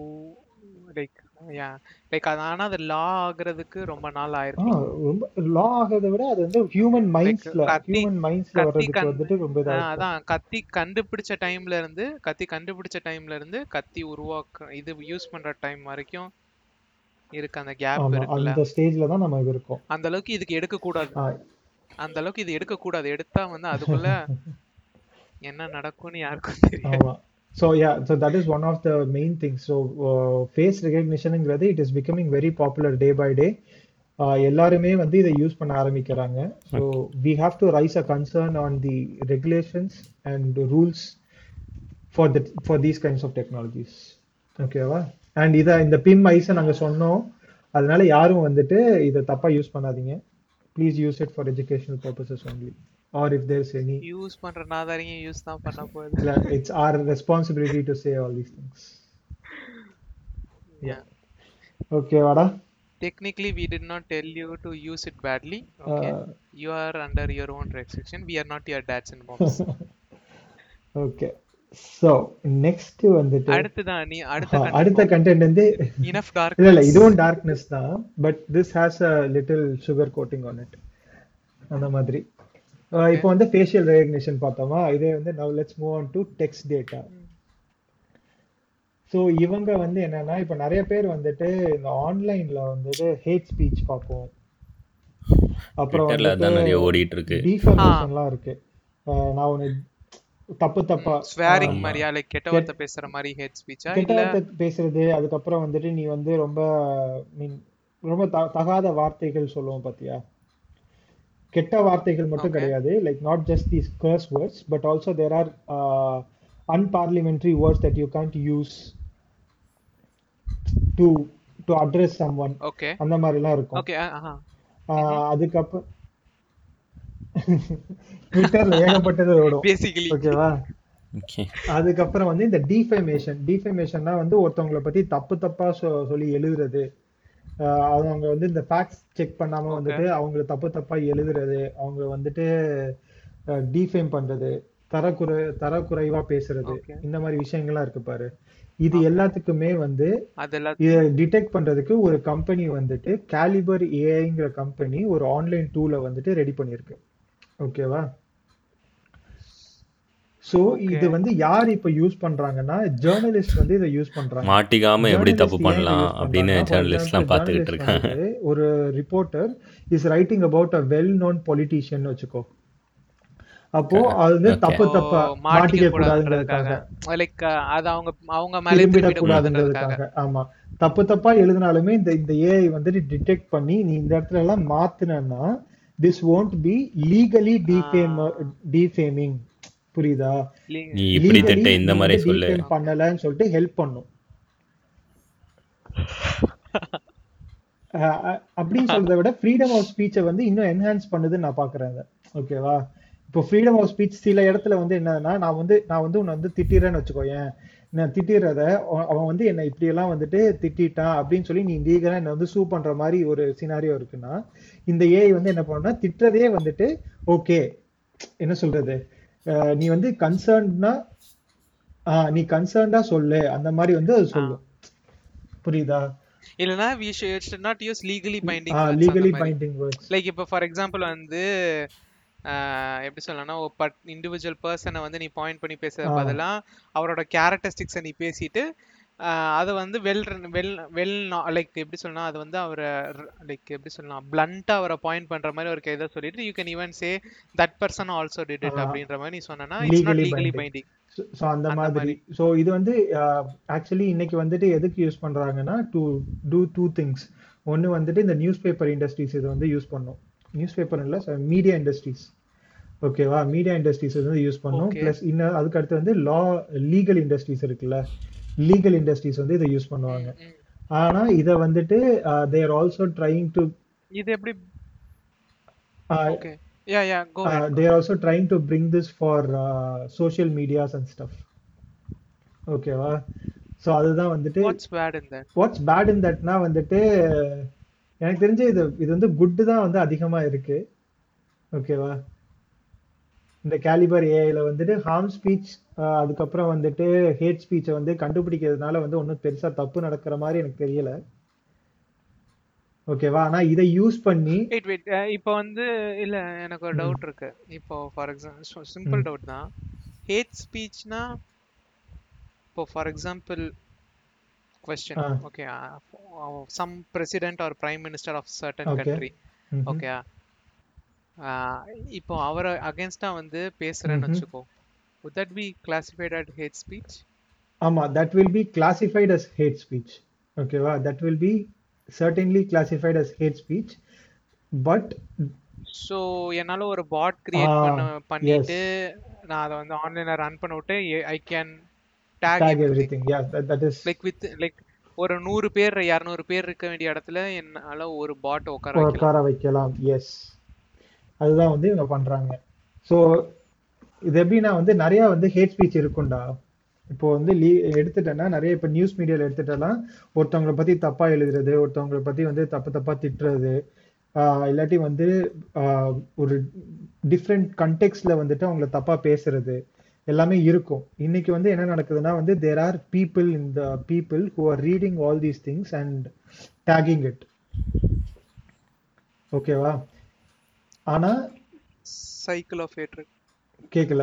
like yeah like ஆனா அது லா ஆகிறதுக்கு ரொம்ப நாள் ஆயிருக்கு. ரொம்ப லா ஆகிறத விட அது வந்து ஹியூமன் மைண்ட்ஸ்ல வரதுக்கு வந்துட்டு ரொம்ப இதா இருக்கு. அதான் கத்தி கண்டுபிடிச்ச டைம்ல இருந்து கத்தி உருவாக்க இது யூஸ் பண்ற டைம் வரைக்கும் இருக்கு. அந்த கேப் இருக்குல்ல, அந்த ஸ்டேஜ்ல தான் நம்ம இருக்கோம். அந்த அளவுக்கு இது எடுக்க கூடாது. எடுத்தா வந்து அதுக்குள்ள என்ன நடக்கும்னு யாருக்கும் தெரியாது. So yeah, so that is one of the main things. So face recognition ங்கறது it is becoming very popular day by day. எல்லாருமே வந்து இத யூஸ் பண்ண ஆரம்பிக்கறாங்க. So we have to raise a concern on the regulations and the rules for these kinds of technologies. Okay va? And இத இந்த PimEyes நாங்க சொன்னோம். அதனால யாரும் வந்துட்டு இத தப்பா யூஸ் பண்ணாதீங்க. Please use it for educational purposes only. Or if there's any use பண்றனா தாரிங்க யூஸ் தான் பண்ண போறது. It's our responsibility to say all these things. Yeah, okay vada, technically we did not tell you to use it badly. Okay, you are under your own restriction. We are not your dads and moms. Okay, so next வந்துட்டு அடுத்த content வந்து enough darkness. இல்ல இதுவும் darkness தான், but this has a little sugar coating on it. அந்த மாதிரி இப்போ வந்து ஃபேஷியல் ரெகக்னிஷன் பார்த்தோமா, இதே வந்து now let's move on to text data. So இவங்க வந்து என்னன்னா, இப்போ நிறைய பேர் வந்துட்டு இந்த ஆன்லைன்ல வந்துட்டு ஹேட் ஸ்பீச் பார்ப்போம், அப்புறம் ஓடிட்டு இருக்கு டீஃபர்மேஷன்லாம் இருக்கு. நான் ஒன்று தப்பா ஸ்வேரிங் மாதிரி லைக் கெட்ட வார்த்தை பேசுற மாதிரி ஹேட் ஸ்பீச்சா கெட்ட வார்த்தை பேசுறது, அதுக்கப்புறம் வந்துட்டு நீ வந்து ரொம்ப தகாத வார்த்தைகள் சொல்லுவோம் பாத்தியா. கெட்ட வார்த்தைகள் மட்டும் கிடையாது, like not just these curse words but also there are unparliamentary words that you can't use to address someone. அந்த மாதிரிலாம் இருக்கும். அதுக்கப்புறம் ட்விட்டர்ல ஏகப்பட்டது ஓடும் பேசிக்கலி, ஓகேவா. அதுக்கப்புறம் வந்து இந்த டிஃபேமேஷன்னா வந்து ஒருத்தவங்களை பத்தி தப்பா சொல்லி எழுதுறது, அவங்க வந்து இந்த ஃபேக்ட்ஸ் செக் பண்ணாம வந்துட்டு அவங்கள தப்பா எழுதுறது, அவங்க வந்துட்டு டிஃபேம் பண்றது, தரக்குறைவா பேசுறது, இந்த மாதிரி விஷயங்கள்லாம் இருக்கு பாரு. இது எல்லாத்துக்குமே வந்து இதை டிடெக்ட் பண்றதுக்கு ஒரு கம்பெனி வந்துட்டு Caliber AIங்கிற கம்பெனி ஒரு ஆன்லைன் டூலை வந்துட்டு ரெடி பண்ணிருக்கு. ஓகேவா. சோ இது வந்து யார் இப்ப யூஸ் பண்றாங்கன்னா, ஜர்னலிஸ்ட் வந்து இத யூஸ் பண்றாங்க. மாட்டிகாம எப்படி தப்பு பண்ணலாம் அப்படினே ஜர்னலிஸ்ட்லாம் பாத்துக்கிட்டு இருக்காங்க. ஒரு reporter is writing about a well known politician வெச்சுக்கோ, அப்போ அது தப்பா மாட்டிக்க கூடாதுன்றதுக்காக, லைக் அது அவங்க மேல திருப்பிட கூடாதுன்றதுக்காக, ஆமா தப்பா எழுதினாலுமே இந்த AI வந்து டிடெக்ட் பண்ணி நீ இந்த இடத்துல எல்லாம் மாத்துனேன்னா this won't be legally defaming. புரியுதா, நீ இப்படி தட்ட இந்த மாதிரி சொல்ல பண்ணலன்னு சொல்லிட்டு ஹெல்ப் பண்ணும். அப்படி சொல்றத விட ஃப்ரீடம் ஆஃப் ஸ்பீச்சை வந்து இன்னும் என்ஹான்ஸ் பண்ணுதுன்னு நான் பாக்குறேன். ஓகேவா. இப்போ ஃப்ரீடம் ஆஃப் ஸ்பீச் சில இடத்துல வந்து என்னன்னா, நான் வந்து உன்னை வந்து திட்டிறேன்னு வச்சுக்கோயேன், நான் திட்டிறத அவன் வந்து என்னை இப்படியெல்லாம் வந்துட்டு திட்டான் அப்படின்னு சொல்லி நீ லீகலா என்ன வந்து சூ பண்ற மாதிரி ஒரு சினாரியோ இருக்குன்னா, இந்த AI வந்து என்ன பண்ணும்னா திட்டுறதே வந்துட்டு ஓகே என்ன சொல்றது, நீ வந்து கன்சர்ன்டா சொல்லு அந்த மாதிரி வந்து அது சொல்லும். புரியுதா. இல்லனா we should not use legally binding words. Like இப்ப ஃபார் எக்ஸாம்பிள் வந்து எப்படி சொல்லனா, ஒரு இண்டிவிஜுவல் பர்சனை வந்து நீ பாயிண்ட் பண்ணி பேசுறது பதிலா அவரோட கேரக்டரிஸ்டிக்ஸை நீ பேசிட்டு அது வந்து வெல் லைக் எப்படி சொல்லனா, அது வந்து அவரை லைக் எப்படி சொல்லலாம் பிளண்டா அவரை பாயிண்ட் பண்ற மாதிரி ஒரு கைதா சொல்லிட்டு you can even say that person also did it அப்படின்ற மாதிரி நீ சொன்னனா it's not legally binding. So அந்த மாதிரி சோ இது வந்து ஆக்சுவலி இன்னைக்கு வந்துட்டு எதுக்கு யூஸ் பண்றாங்கன்னா டு டு டூ திங்ஸ். ஒன்னு வந்துட்டு இந்த நியூஸ் பேப்பர் இண்டஸ்ட்ரீஸ் இது வந்து யூஸ் பண்ணோம், நியூஸ் பேப்பர் இல்ல மீடியா இண்டஸ்ட்ரீஸ். ஓகேவா, மீடியா இண்டஸ்ட்ரீஸ் வந்து யூஸ் பண்ணோம். பிளஸ் இன்ன அதுக்கு அடுத்து வந்து லீகல் இண்டஸ்ட்ரீஸ் இருக்குல்ல, லீகல் இண்டஸ்ட்ரீஸ் வந்து இதை யூஸ் பண்ணுவாங்க. ஆனா இதை வந்துட்டு they are also trying to இது எப்படி okay yeah yeah go ahead. They are also trying to bring this for social medias and stuff. Okay va so adha vandute what's bad in that? What's bad in that na vandute எனக்கு தெரிஞ்சு இது வந்து குட் தான் வந்து அதிகமா இருக்கு. ஓகேவா இந்த கேலிபர் ஏஐல வந்துட்டு ஹார்ம் ஸ்பீச் அதுக்கப்புறம் வந்துட்டு ஹேட் ஸ்பீச்சை வந்து கண்டுபிடிக்கிறதுனால வந்து ஒன்றும் பெருசா தப்பு நடக்கிற மாதிரி எனக்கு தெரியல. ஓகேவா ஆனா இதை யூஸ் பண்ணி இப்போ வந்து இல்ல எனக்கு ஒரு டவுட் இருக்கு. இப்போ ஃபார் எக்ஸாம்பிள் சிம்பிள் டவுட் தான், ஹேட் ஸ்பீச்னா இப்போ for example question okay some president or prime minister of certain country okay இப்போ அவரை அகைன்ஸ்டா வந்து பேசுறேன்னு வெச்சுக்கோ, would that be classified as hate speech? ஆமா that will be classified as hate speech. okay wow that will be certainly classified as hate speech but so என்னால ஒரு பாட் கிரியேட் பண்ணிட்டு நான் அதை வந்து ஆன்லைன்ல ரன் பண்ணிட்டு I can tag everything. yeah that is like ஒரு 100 பேர் 200 பேர் இருக்க வேண்டிய இடத்துல என்னால ஒரு பாட் உட்கார வைக்கலாம். yes அதுதான் வந்து இவங்க பண்றாங்க. சோ இது எப்படின்னா வந்து நிறைய வந்து ஹேட் ஸ்பீச் இருக்கும்டா. இப்போ வந்து எடுத்துட்டேன்னா நிறைய இப்போ நியூஸ் மீடியால எடுத்துட்டேன்னா ஒருத்தவங்களை பத்தி தப்பா எழுதுறது, ஒருத்தவங்களை பத்தி வந்து தப்பா திட்டுறது, இல்லாட்டி வந்து ஒரு டிஃப்ரெண்ட் கண்டெக்ஸ்ட்ல வந்துட்டு அவங்களை தப்பா பேசுறது எல்லாமே இருக்கும். இன்னைக்கு வந்து என்ன நடக்குதுன்னா வந்து there are people in the people who are reading all these things and tagging it. ஓகேவா ஆனா cycle of hatred கேக்கல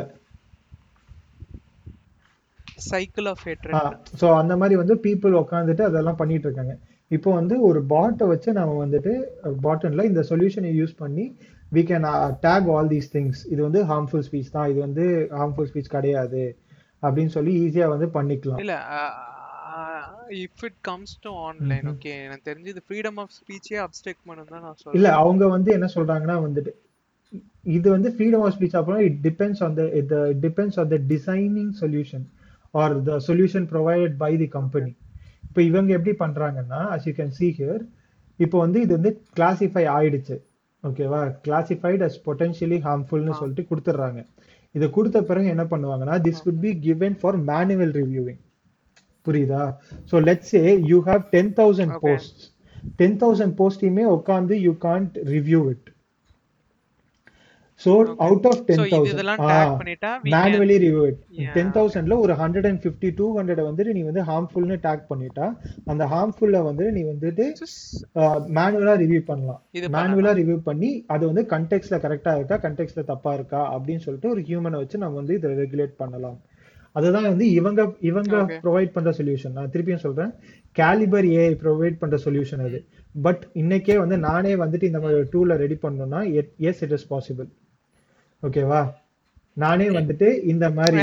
cycle of hatred சோ அந்த மாதிரி வந்து people உட்கார்ந்துட்டு அதெல்லாம் பண்ணிட்டு இருக்காங்க. இப்போ வந்து ஒரு பாட்டை வச்சு நாம வந்துட்டு பாட்டன்ல இந்த சொல்யூஷனை யூஸ் பண்ணி we can tag all these things. இது வந்து harmful speech தான், இது வந்து harmful speech கிடையாது அப்படினு சொல்லி ஈஸியா வந்து பண்ணிக்கலாம். இல்ல if it comes to online okay நான் தெரிஞ்சு இது freedom of speech A abstract பண்ணுதா நான் சொல்றேன். இல்ல அவங்க வந்து என்ன சொல்றாங்கன்னா வந்துட்டு இது வந்து freedom of speech அப்புறம் it depends on the designing solution or the solution provided by the company. இப்போ இவங்க எப்படி பண்றாங்கன்னா as you can see here இப்போ வந்து இது வந்து classify ஆயிடுச்சு. ஓகேவா classified as potentially harmful னு சொல்லிட்டு கொடுத்துறாங்க. இத கொடுத்த பிறகு என்ன பண்ணுவாங்கன்னா this would be given for manual reviewing. புரியுதா? so let's say you have 10,000 posts, 10,000 போஸ்ட்டையுமே உட்கார்ந்து you can't review it. so out of 10,000 இதெல்லாம் டாக் பண்ணிட்டா manually review it. 10,000 ல ஒரு 150 200 வந்து நீ வந்து harmful னு டாக் பண்ணிட்டா அந்த harmful ல வந்து நீ வந்துட்டு manually review பண்ணலாம். manually review பண்ணி அது வந்து context-ல கரெக்ட்டா இருக்கா, context-ல தப்பா இருக்கா அப்படினு சொல்லிட்டு ஒரு ஹியூமனை வச்சு நம்ம வந்து இத ரெகுலேட் பண்ணலாம். அதுதான் வந்து இவங்க ப்ரொவைட் பண்ற சொல்யூஷன். நான் திருப்பியும் சொல்றேன், கேலிபர் ஏஐ ப்ரொவைட் பண்ற சொல்யூஷன் அது. பட் இன்னைக்கே வந்து நானே வந்துட்டு இந்த மாதிரி ஒரு டூல ரெடி பண்ணனும்னா yes it is possible. ஓகேவா நானே வந்துட்டு இந்த மாதிரி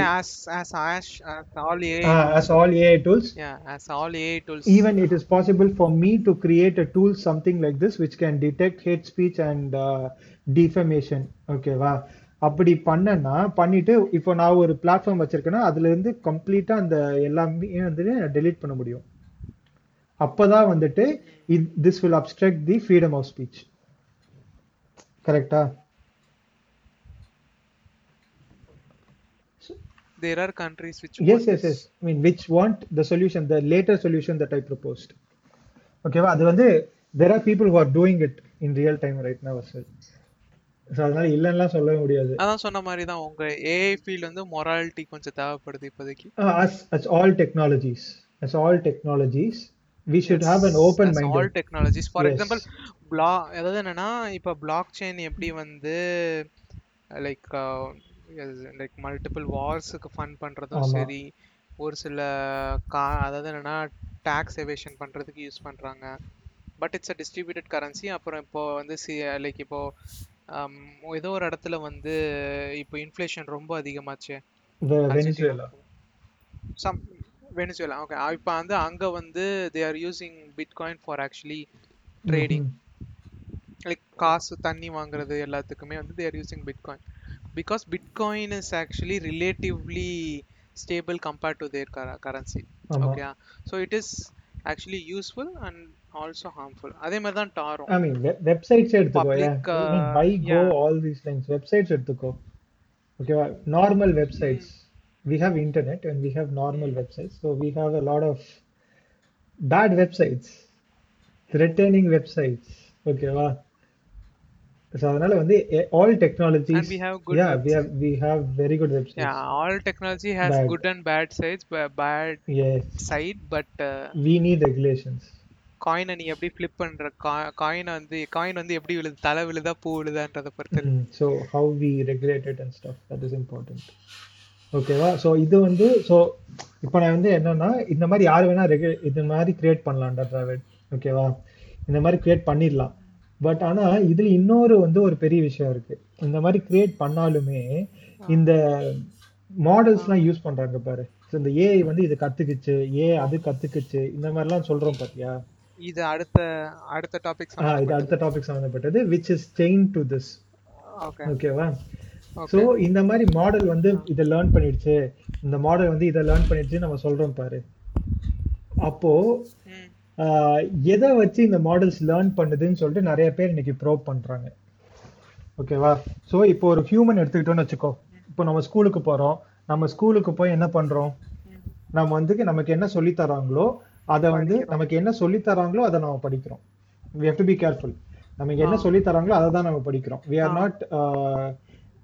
as all AI tools even it is possible for me to create a tool something like this which can detect hate speech and defamation. ஓகேவா அப்படி பண்ணனா பண்ணிட்டு இப்போ நான் ஒரு பிளாட்ஃபார்ம் வச்சிருக்கேன்னா அதுல இருந்து கம்ப்ளீட்டா அந்த எல்லாமே வந்து டெலீட் பண்ண முடியும். அப்பதான் வந்துட்டு this will obstruct the freedom of speech. கரெக்ட்டா? There are countries which yes I mean which want the solution, the later solution that I proposed. Okay va adu vandu there are people who are doing it in real time right now as well. So அதனால இல்லன்னா சொல்லவே முடியாது. அதான் சொன்ன மாதிரி தான் உங்க AI field வந்து morality கொஞ்சம் தேவைப்படுது இப்போதைக்கு. As all technologies we should have an open mind. All technologies for example block அதாவது என்னன்னா இப்ப blockchain எப்படி வந்து like multiple wars க்கு ஃபண்ட் பண்றதும் சரி, ஒரு சில அதாவது என்னன்னா tax evasion பண்றதுக்கு யூஸ் பண்றாங்க. But it's a distributed currency. அப்புறம் இப்போ வந்து like இப்போ ஏதோ ஒரு இடத்துல வந்து இப்போ இன்ஃப்ளேஷன் ரொம்ப அதிகமாச்சு, வெனிசுவேலா. ஓகே இப்போ வந்து அங்க வந்து they are using bitcoin for actually trading like காசு தண்ணி வாங்குறது எல்லாத்துக்குமே வந்து they are using bitcoin because bitcoin is actually relatively stable compared to their currency. okay so it is actually useful and also harmful. அதே மாதிரி தான் டாரோ. I mean websites எடுத்துக்கோ. Buy go all these things. Websites எடுத்துக்கோ. Okay, normal websites. We have internet and we have normal websites. So we have a lot of bad websites. Threatening websites. Okay, so அதனால வந்து all technologies and we have good websites. we have very good websites. All technology has good and bad sides, but we need regulations. Coin and எப்படி flip பண்ற coin வந்து எப்படி விழுது, தலை விழுதா பூ விழுதான்றத பொறுத்து. So how we regulate it and stuff, that is important. ஓகேவா? ஸோ இது வந்து ஸோ இப்போ நான் வந்து என்னன்னா, இந்த மாதிரி யார் வேணா இது மாதிரி கிரியேட் பண்ணலாம்டா டிராவிட். ஓகேவா? இந்த மாதிரி கிரியேட் பண்ணிடலாம். பட் ஆனால் இதில் இன்னொரு வந்து ஒரு பெரிய விஷயம் இருக்குது. இந்த மாதிரி க்ரியேட் பண்ணாலுமே இந்த மாடல்ஸ்லாம் யூஸ் பண்ணுறாங்க பாரு. ஸோ இந்த ஏஐ வந்து இது கற்றுக்குச்சு, ஏஐ அது கற்றுக்குச்சு, இந்த மாதிரிலாம் சொல்கிறோம் பார்த்தியா? இது அடுத்த டாபிக். இது அடுத்த டாபிக் சம்மந்தப்பட்டது, which is chain to this. ஓகேவா? ஸோ இந்த மாதிரி மாடல் வந்து இதை லேர்ன் பண்ணிடுச்சு, இந்த மாடல் வந்து இதை லேர்ன் பண்ணிடுச்சு நம்ம சொல்கிறோம் பாரு. அப்போது எதை வச்சு இந்த மாடல்ஸ் லேர்ன் பண்ணுதுன்னு சொல்லிட்டு நிறைய பேர் இன்னைக்கு ப்ரோவ் பண்ணுறாங்க. ஓகேவா? ஸோ இப்போ ஒரு ஹியூமன் எடுத்துக்கிட்டோன்னு வச்சுக்கோ. இப்போ நம்ம ஸ்கூலுக்கு போகிறோம், நம்ம ஸ்கூலுக்கு போய் என்ன பண்ணுறோம், நம்ம வந்து நமக்கு என்ன சொல்லித்தராங்களோ அதை வந்து அதை நம்ம படிக்கிறோம். We have to be careful. நமக்கு என்ன சொல்லித்தராங்களோ அதை தான் நம்ம படிக்கிறோம். வி ஆர் நாட்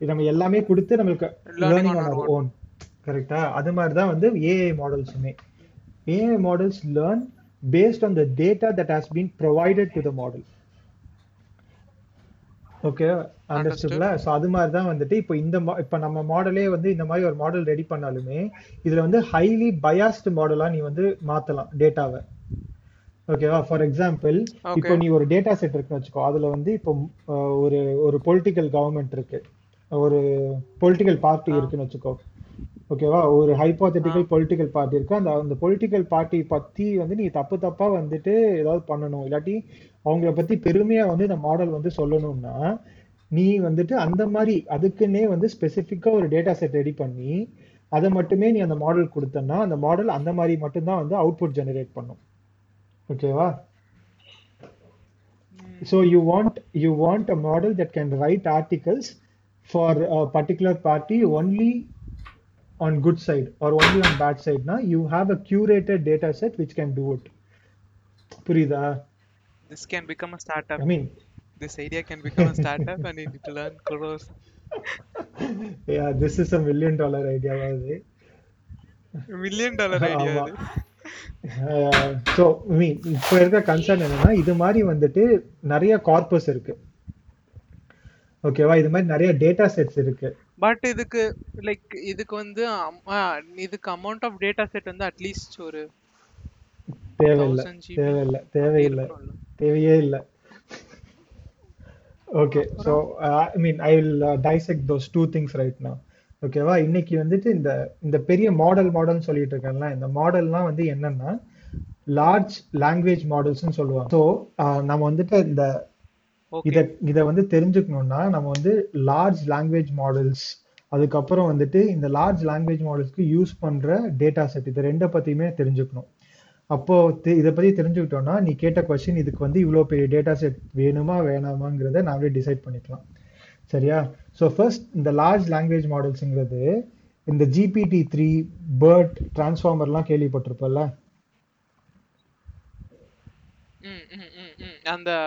நம்ம எல்லாமே கொடுத்து நம்மளுக்கு லேர்னிங் ஆன் அவர் ஓன். கரெக்டா? அது மாதிரி தான் வந்து ஏஐ மாடல்ஸுமே. AI models learn based on the data that has been provided to the model. Okay, understood la? So adu mari dhaan vandute ipo nama model vandu indha mari or model ready pannalume idhula vandu highly biased model ah nee vandu maathalam data va. Okay, for example ipo nee or data set irukku vechko adula vandu ipo or political government irukku, or political party irukku vechko. ஓகேவா? ஒரு ஹைப்போதெட்டிக்கல் பொலிட்டிக்கல் பார்ட்டி இருக்கும். அந்த பொலிட்டிக்கல் பார்ட்டி பற்றி வந்து நீ தப்பாக வந்துட்டு ஏதாவது பண்ணணும், இல்லாட்டி அவங்கள பற்றி பெருமையாக வந்து இந்த மாடல் வந்து சொல்லணும்னா நீ வந்துட்டு அந்த மாதிரி அதுக்குன்னே வந்து ஸ்பெசிஃபிக்காக ஒரு டேட்டா செட் ரெடி பண்ணி அதை மட்டுமே நீ அந்த மாடல் கொடுத்தன்னா அந்த மாடல் அந்த மாதிரி மட்டும்தான் வந்து அவுட்புட் ஜெனரேட் பண்ணும். ஓகேவா? So you want a model that can write articles for particular party only on good side or only on bad side. Now you have a curated data set which can do it. Purida, this can become a startup. I mean this idea can become a startup and it will earn crores. Yeah, this is a $1 million idea. $1 million idea. So I mean இப்போ இருக்க கன்சர்ன் என்னன்னா, இது மாதிரி வந்துட்டு நிறைய கார்பஸ் இருக்கு. ஓகேவா? இது மாதிரி நிறைய டேட்டா செட்ஸ் இருக்கு. பட் இதுக்கு இதுக்கு வந்து அமௌண்ட் ஆஃப் டேட்டா செட் வந்து அட்லீஸ்ட் ஒரு தேவையே இல்லை. Okay, so I mean I will dissect those two things right now. ஓகேவா? இன்னைக்கு வந்துட்டு இந்த பெரிய மாடல்னு சொல்லிட்டு இருக்கேன்ல, இந்த மாடல்லாம் வந்து என்னன்னா லார்ஜ் லாங்குவேஜ் மாடல்ஸ்ன்னு சொல்லுவாங்க. ஸோ நம்ம வந்துட்டு இந்த இதை வந்து தெரிஞ்சுக்கணும்னா நம்ம வந்து லார்ஜ் லாங்குவேஜ் மாடல்ஸ், அதுக்கப்புறம் வந்துட்டு இந்த லார்ஜ் லாங்குவேஜ் மாடல்ஸ்க்கு யூஸ் பண்ணுற டேட்டா செட், இது ரெண்டை பற்றியுமே தெரிஞ்சுக்கணும். அப்போது இதை பற்றி தெரிஞ்சுக்கிட்டோம்னா நீ கேட்ட கொஸ்டின் இதுக்கு வந்து இவ்வளோ பெரிய டேட்டா செட் வேணுமா வேணாமாங்கிறத நாமளே டிசைட் பண்ணிக்கலாம். சரியா? ஸோ ஃபர்ஸ்ட் இந்த லார்ஜ் லாங்குவேஜ் மாடல்ஸுங்கிறது இந்த GPT-3, BERT, டிரான்ஸ்ஃபார்மர்லாம் கேள்விப்பட்டிருப்பல்ல. அந்த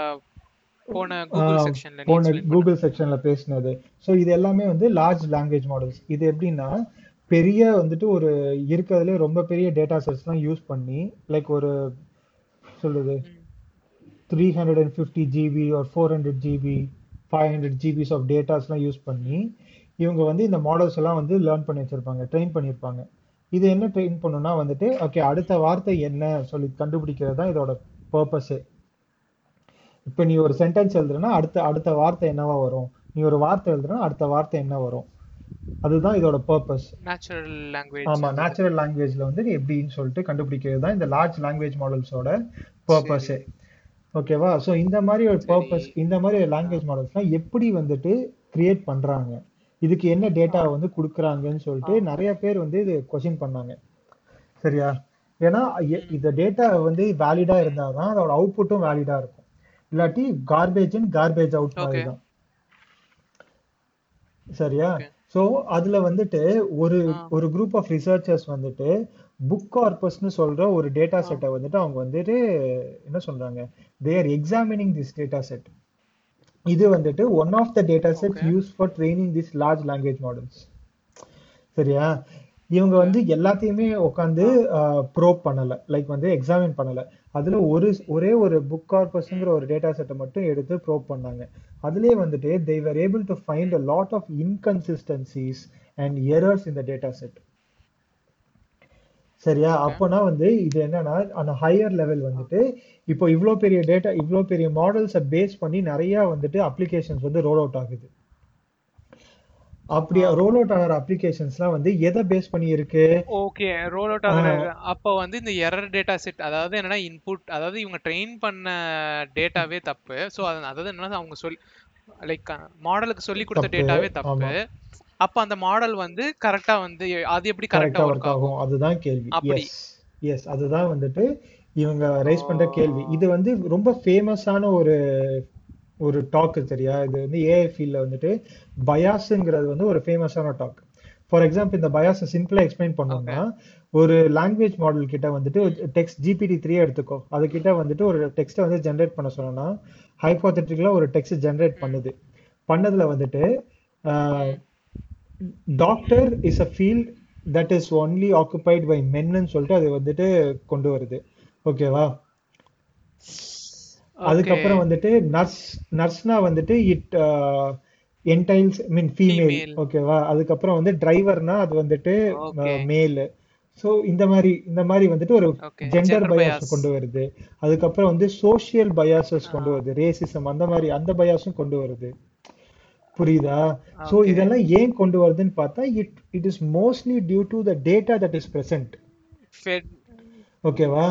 கூகுள் செக்ஷன்ல பேசினது. ஸோ இது எல்லாமே வந்து லார்ஜ் லாங்குவேஜ் மாடல்ஸ். இது எப்படின்னா பெரிய வந்துட்டு ஒரு இருக்கிறதுல ரொம்ப பெரிய டேட்டா செட்ஸ்லாம் யூஸ் பண்ணி லைக் ஒரு சொல்றது 350 GB ஒரு 400 GB 500 GBs ஆஃப் டேட்டாஸ்லாம் யூஸ் பண்ணி இவங்க வந்து இந்த மாடல்ஸ் எல்லாம் வந்து லேர்ன் பண்ணி வச்சிருப்பாங்க, ட்ரெயின் பண்ணியிருப்பாங்க. இது என்ன ட்ரெயின் பண்ணுன்னா வந்துட்டு ஓகே அடுத்த வார்த்தை என்ன சொல்லி கண்டுபிடிக்கிறது தான் இதோட பர்பஸே. இப்போ நீ ஒரு சென்டென்ஸ் எழுதுறனா அடுத்த வார்த்தை என்னவா வரும், நீ ஒரு வார்த்தை எழுதுறனா அடுத்த வார்த்தை என்ன வரும், அதுதான் இதோட பர்பஸ். Natural language. ஆமாம், நேச்சுரல் லாங்குவேஜில் வந்து நீ எப்படின்னு சொல்லிட்டு கண்டுபிடிக்கிறது தான் இந்த லார்ஜ் லாங்குவேஜ் மாடல்ஸோட பர்பஸே. ஓகேவா? ஸோ இந்த மாதிரி ஒரு பர்பஸ், இந்த மாதிரி ஒரு லாங்குவேஜ் மாடல்ஸ்லாம் எப்படி வந்துட்டு கிரியேட் பண்ணுறாங்க, இதுக்கு என்ன டேட்டா வந்து கொடுக்குறாங்கன்னு சொல்லிட்டு நிறைய பேர் வந்து இது கொஸ்டின் பண்ணாங்க. சரியா? ஏன்னா இந்த டேட்டா வந்து வேலிடா இருந்தாதான் அதோட அவுட்புட்டும் வேலிடா இருக்கும், இல்லாட்டி கார்பேஜ் இன் கார்பேஜ் அவுட் மாதிரி தான். சரியா? ஸோ அதுல வந்துட்டு ஒரு ஒரு குரூப் ஆஃப் ரிசர்ச்சர்ஸ் வந்துட்டு புக் கார்பஸ்ன்னு சொல்ற ஒரு டேட்டா செட்டை வந்துட்டு அவங்க வந்துட்டு என்ன சொல்றாங்க, they are examining this data set. இது வந்துட்டு one of the data set use for training this large language models. சரியா? இவங்க வந்து எல்லாத்தையுமே உட்காந்து ப்ரோப் பண்ணலை, லைக் வந்து எக்ஸாமின் பண்ணலை. அதில் ஒரே ஒரு புக் கார்பஸ்ங்கிற ஒரு டேட்டா செட்டை மட்டும் எடுத்து ப்ரோப் பண்ணாங்க. அதுலேயே வந்துட்டு they were able to find a lot of inconsistencies and errors in the data set. சரியா? அப்போனா வந்து இது என்னன்னா அந்த ஹையர் லெவல் வந்துட்டு இப்போ இவ்வளோ பெரிய டேட்டா, இவ்வளோ பெரிய மாடல்ஸை பேஸ் பண்ணி நிறையா வந்துட்டு அப்ளிகேஷன்ஸ் வந்து ரோல் அவுட் ஆகுது. அப்படியே ரோல் அவுட் ஆகிற அப்ளிகேஷன்ஸ்லாம் வந்து எதை பேஸ் பண்ணி இருக்கு? ஓகே, ரோல் அவுட் ஆகிற அப்போ வந்து இந்த எரர் டேட்டா செட், அதாவது என்னன்னா இன்புட், அதாவது இவங்க ட்ரெயின் பண்ண டேட்டாவே தப்பு. ஸோ அதாவது என்னன்னா அவங்க லைக் மாடலுக்கு சொல்லி கொடுத்த டேட்டாவே தப்பு. அப்போ அந்த மாடல் வந்து கரெக்டா வந்து அது எப்படி கரெக்டா ஒர்க் ஆகும், அதுதான் கேள்வி. எஸ், அதுதான் வந்துட்டு இவங்க ரைஸ் பண்ற கேள்வி. இது வந்து ரொம்ப ஃபேமஸான ஒரு டாக்கு. சரியா? இது வந்து ஏஐ ஃபீல்டில் வந்துட்டு பயாஸுங்கிறது வந்து ஒரு ஃபேமஸான டாக். ஃபார் எக்ஸாம்பிள் இந்த பயாஸை சிம்பிளாக எக்ஸ்பிளைன் பண்ணோம்னா, ஒரு லாங்குவேஜ் மாடல் கிட்ட வந்துட்டு டெக்ஸ்ட் ஜிபிடி 3 எடுத்துக்கோ, அதுக்கிட்ட வந்துட்டு ஒரு டெக்ஸ்ட்டை வந்து ஜென்ரேட் பண்ண சொன்னோம்னா ஹைப்போதெட்டிக்கலாக ஒரு டெக்ஸ்ட் ஜென்ரேட் பண்ணுது. பண்ணதில் வந்துட்டு doctor is a field that is only occupied by மென்னு சொல்லிட்டு அது வந்துட்டு கொண்டு வருது. ஓகேவா? அதுக்கப்புறம் வந்துட்டு நர்ஸ்னா வந்துட்டு இட் என்டைல்ஸ் மீன் ஃபீமேல். ஓகேவா? அதுக்கப்புறம் வந்து டிரைவர்னா அது வந்துட்டு மேல். ஸோ இந்த மாதிரி வந்துட்டு ஒரு ஜெண்டர் பயாஸ் கொண்டு வருது. அதுக்கப்புறம் வந்து சோஷியல் பயாசஸ் கொண்டு வருது, ரேசிசம் அந்த மாதிரி அந்த பயாஸும் கொண்டு வருது. புரியுதா? ஸோ இதெல்லாம் ஏன் கொண்டு வருதுன்னு பார்த்தா it is mostly due to the data that is present. ஓகேவா?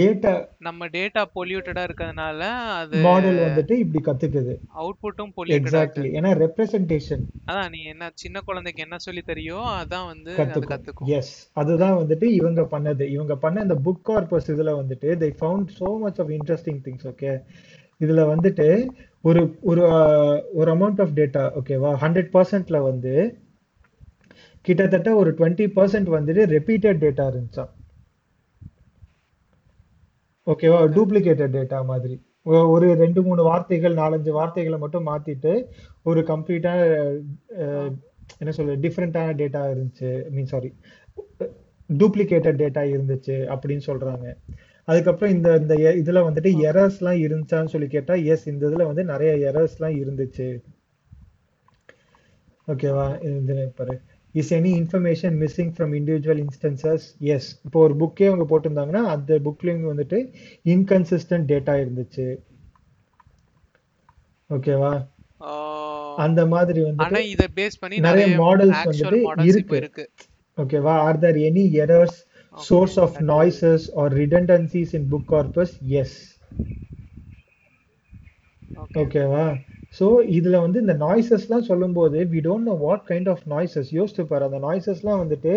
டேட்டா நம்ம டேட்டா பொல்யூட்டடா இருக்கதனால அது மாடல் வந்துட்டு இப்படி கத்துக்குது, அவுட்புட்டும் பொல்யூட்டடா. எக்ஸாக்ட்லி. ஏனா ரெப்ரசன்டேஷன் அதான், நீ என்ன சின்ன குழந்தைக்கு என்ன சொல்லி தரியோ அதான் வந்து அது கத்துக்கும். எஸ், அதுதான் வந்துட்டு இவங்க பண்ண இந்த புக் கார்பஸ் இதுல வந்துட்டு they found so much of interesting things. Okay, இதுல வந்துட்டு ஒரு ஒரு amount of data, ஓகேவா, 100%ல வந்து கிட்டத்தட்ட ஒரு 20% வந்துட்டு ரிபீட்டட் டேட்டா இருந்துச்சு. ஓகேவா? டூப்ளிகேட்டட் டேட்டா மாதிரி ஒரு 2-3 வார்த்தைகள் 4-5 வார்த்தைகளை மட்டும் மாத்திட்டு ஒரு கம்ப்ளீட்டா என்ன சொல்ற டிஃப்ரெண்டான டேட்டா இருந்துச்சு, மீன் சாரி டூப்ளிகேட்டட் டேட்டா இருந்துச்சு அப்படின்னு சொல்றாங்க. அதுக்கப்புறம் இந்த இதுல வந்துட்டு எரர்ஸ் எல்லாம் இருந்துச்சான்னு சொல்லி கேட்டா, எஸ், இந்த இதுல வந்து நிறைய எரர்ஸ் எல்லாம் இருந்துச்சு. ஓகேவா? பாரு, is any information missing from individual instances? Yes, இப்போ ஒரு book ஏ அவங்க போட்டுந்தாங்கன்னா அந்த bookல வந்துட்டு inconsistent data இருந்துச்சு. ஓகேவா? அந்த மாதிரி வந்து انا இத பேஸ் பண்ணி நிறைய மாடல்ஸ் வந்து இருக்கு. ஓகேவா? are there any errors, source of noises or redundancies in book corpus? Yes. ஓகேவா? ஸோ இதில் வந்து இந்த நாய்ஸஸ்லாம் சொல்லும்போது we don't know what kind of noises. யோசித்து பாரு, அந்த நாய்ஸஸ்லாம் வந்துட்டு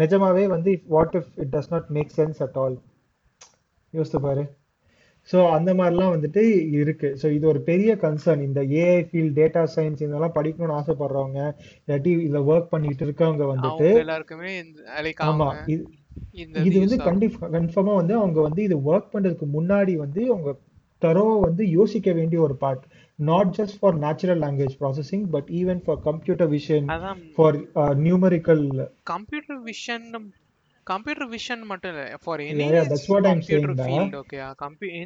நிஜமாவே வந்து what if it does not make sense at all, யோசித்து பாரு. ஸோ அந்த மாதிரிலாம் வந்துட்டு இருக்குது. ஸோ இது ஒரு பெரிய கன்சர்ன். இந்த ஏஐ ஃபீல்ட், டேட்டா சயின்ஸ் இதெல்லாம் படிக்கணும்னு ஆசைப்படுறவங்க, இல்லாட்டி இதில் ஒர்க் பண்ணிட்டு இருக்கவங்க வந்துட்டு எல்லாருக்குமே ஆமாம், இது வந்து கன்ஃபார்மாக வந்து அவங்க வந்து இது ஒர்க் பண்ணுறதுக்கு முன்னாடி வந்து அவங்க தரோவா வந்து யோசிக்க வேண்டிய ஒரு part. Not just for natural language processing but even for computer vision, for numerical computer vision மட்டும் இல்ல, for any computer field. Okay,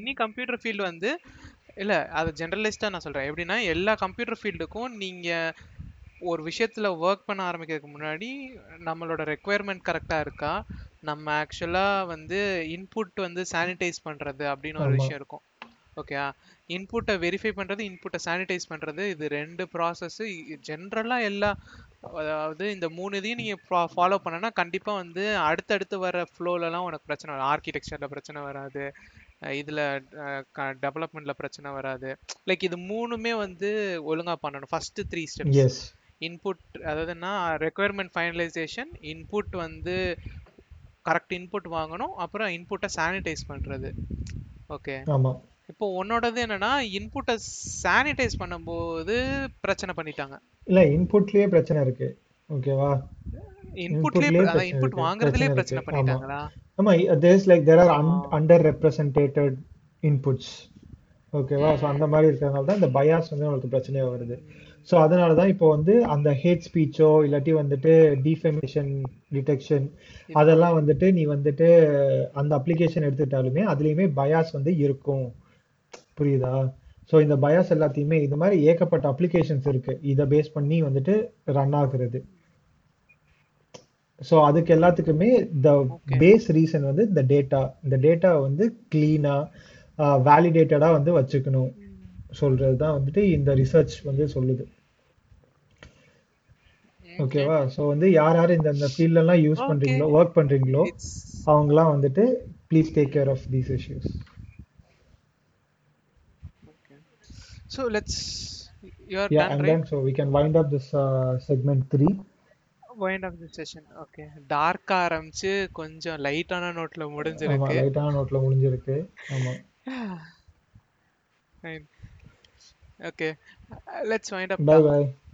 any computer field வந்து இல்ல, அது ஜெனரலைஸ்டா நான் சொல்றேன். எப்படின்னா எல்லா கம்ப்யூட்டர் ஃபீல்டுக்கும் நீங்க ஒரு விஷயத்துல ஒர்க் பண்ண ஆரம்பிக்கிறதுக்கு முன்னாடி நம்மளோட ரெக்குயர்மெண்ட் கரெக்டா இருக்கா, நம்ம ஆக்சுவலா வந்து இன்புட் வந்து சானிடைஸ் பண்றது அப்படின்னு ஒரு விஷயம் இருக்கும். ஓகே, இன்புட்டை வெரிஃபை பண்ணுறது, இன்புட்டை சானிடைஸ் பண்ணுறது, இது ரெண்டு ப்ராசஸ்ஸு. ஜென்ரலாக எல்லா அதாவது இந்த 3 இதையும் நீங்கள் ஃபாலோ பண்ணனா கண்டிப்பாக வந்து அடுத்தடுத்து வர ஃப்ளோலலாம் உனக்கு பிரச்சனை வராது. ஆர்கிடெக்சரில் பிரச்சனை வராது, இதில் டெவலப்மெண்ட்டில் பிரச்சனை வராது. லைக் இது 3உமே வந்து ஒழுங்காக பண்ணணும். ஃபஸ்ட்டு 3 ஸ்டெப்ஸ் இன்புட், அதாவதுன்னா ரெக்குயர்மெண்ட் ஃபைனலைசேஷன், இன்புட் வந்து கரெக்ட் இன்புட் வாங்கணும், அப்புறம் இன்புட்டை சானிடைஸ் பண்ணுறது. ஓகே, இப்போ உன்னோடது என்னன்னா இன்புட்டை சானிடைஸ் பண்ணும்போது பிரச்சனை பண்ணிட்டாங்க. இல்லை, இன்புட்லேயே பிரச்சனை இருக்கு. ஓகேவா, இன்புட்லேயே, அதான் இன்புட் வாங்குறதுலேயே பிரச்சனை பண்ணிட்டாங்களா? ஆமாம், there's like there are under represented inputs. ஓகேவா, ஸோ அந்த மாதிரி இருக்கிறதுனால தான் இந்த பயாஸ் வந்து உங்களுக்கு பிரச்சனையாக வருது. ஸோ அதனால தான் இப்போ வந்து அந்த ஹேட் ஸ்பீச்சோ இல்லாட்டி வந்துட்டு டிஃபெமேஷன் டிடெக்ஷன் அதெல்லாம் வந்துட்டு நீ வந்துட்டு அந்த அப்ளிகேஷன் எடுத்துக்கிட்டாலுமே அதுலேயுமே பயாஸ் வந்து இருக்கும். புரியுதா? ஸோ இந்த பயாஸ் எல்லாத்தையுமே இது மாதிரி ஏகப்பட்ட அப்ளிகேஷன்ஸ் இருக்குது, இதை பேஸ் பண்ணி வந்துட்டு ரன் ஆகுறது. ஸோ அதுக்கு எல்லாத்துக்குமே த பேஸ் ரீசன் வந்து இந்த டேட்டா. இந்த டேட்டாவை வந்து க்ளீனாக வேலிடேட்டடா வந்து வச்சுக்கணும் சொல்றது தான் வந்துட்டு இந்த ரிசர்ச் வந்து சொல்லுது. ஓகேவா, சோ வந்து யார் யார் இந்த ஃபீல்ட்ல எல்லாம் யூஸ் பண்றீங்களோ வர்க் பண்றீங்களோ அவங்கலாம் வந்துட்டு please take care of these issues. Okay, so let's you are done right, so we can wind up this segment 3. Wind up the session. Okay, dark ஆரம்பிச்சு கொஞ்சம் லைட்டான நோட்ல முடிஞ்சிருக்கு. ஆமா, லைட்டான நோட்ல முடிஞ்சிருக்கு. ஆமா, okay, let's wind up. Bye bye.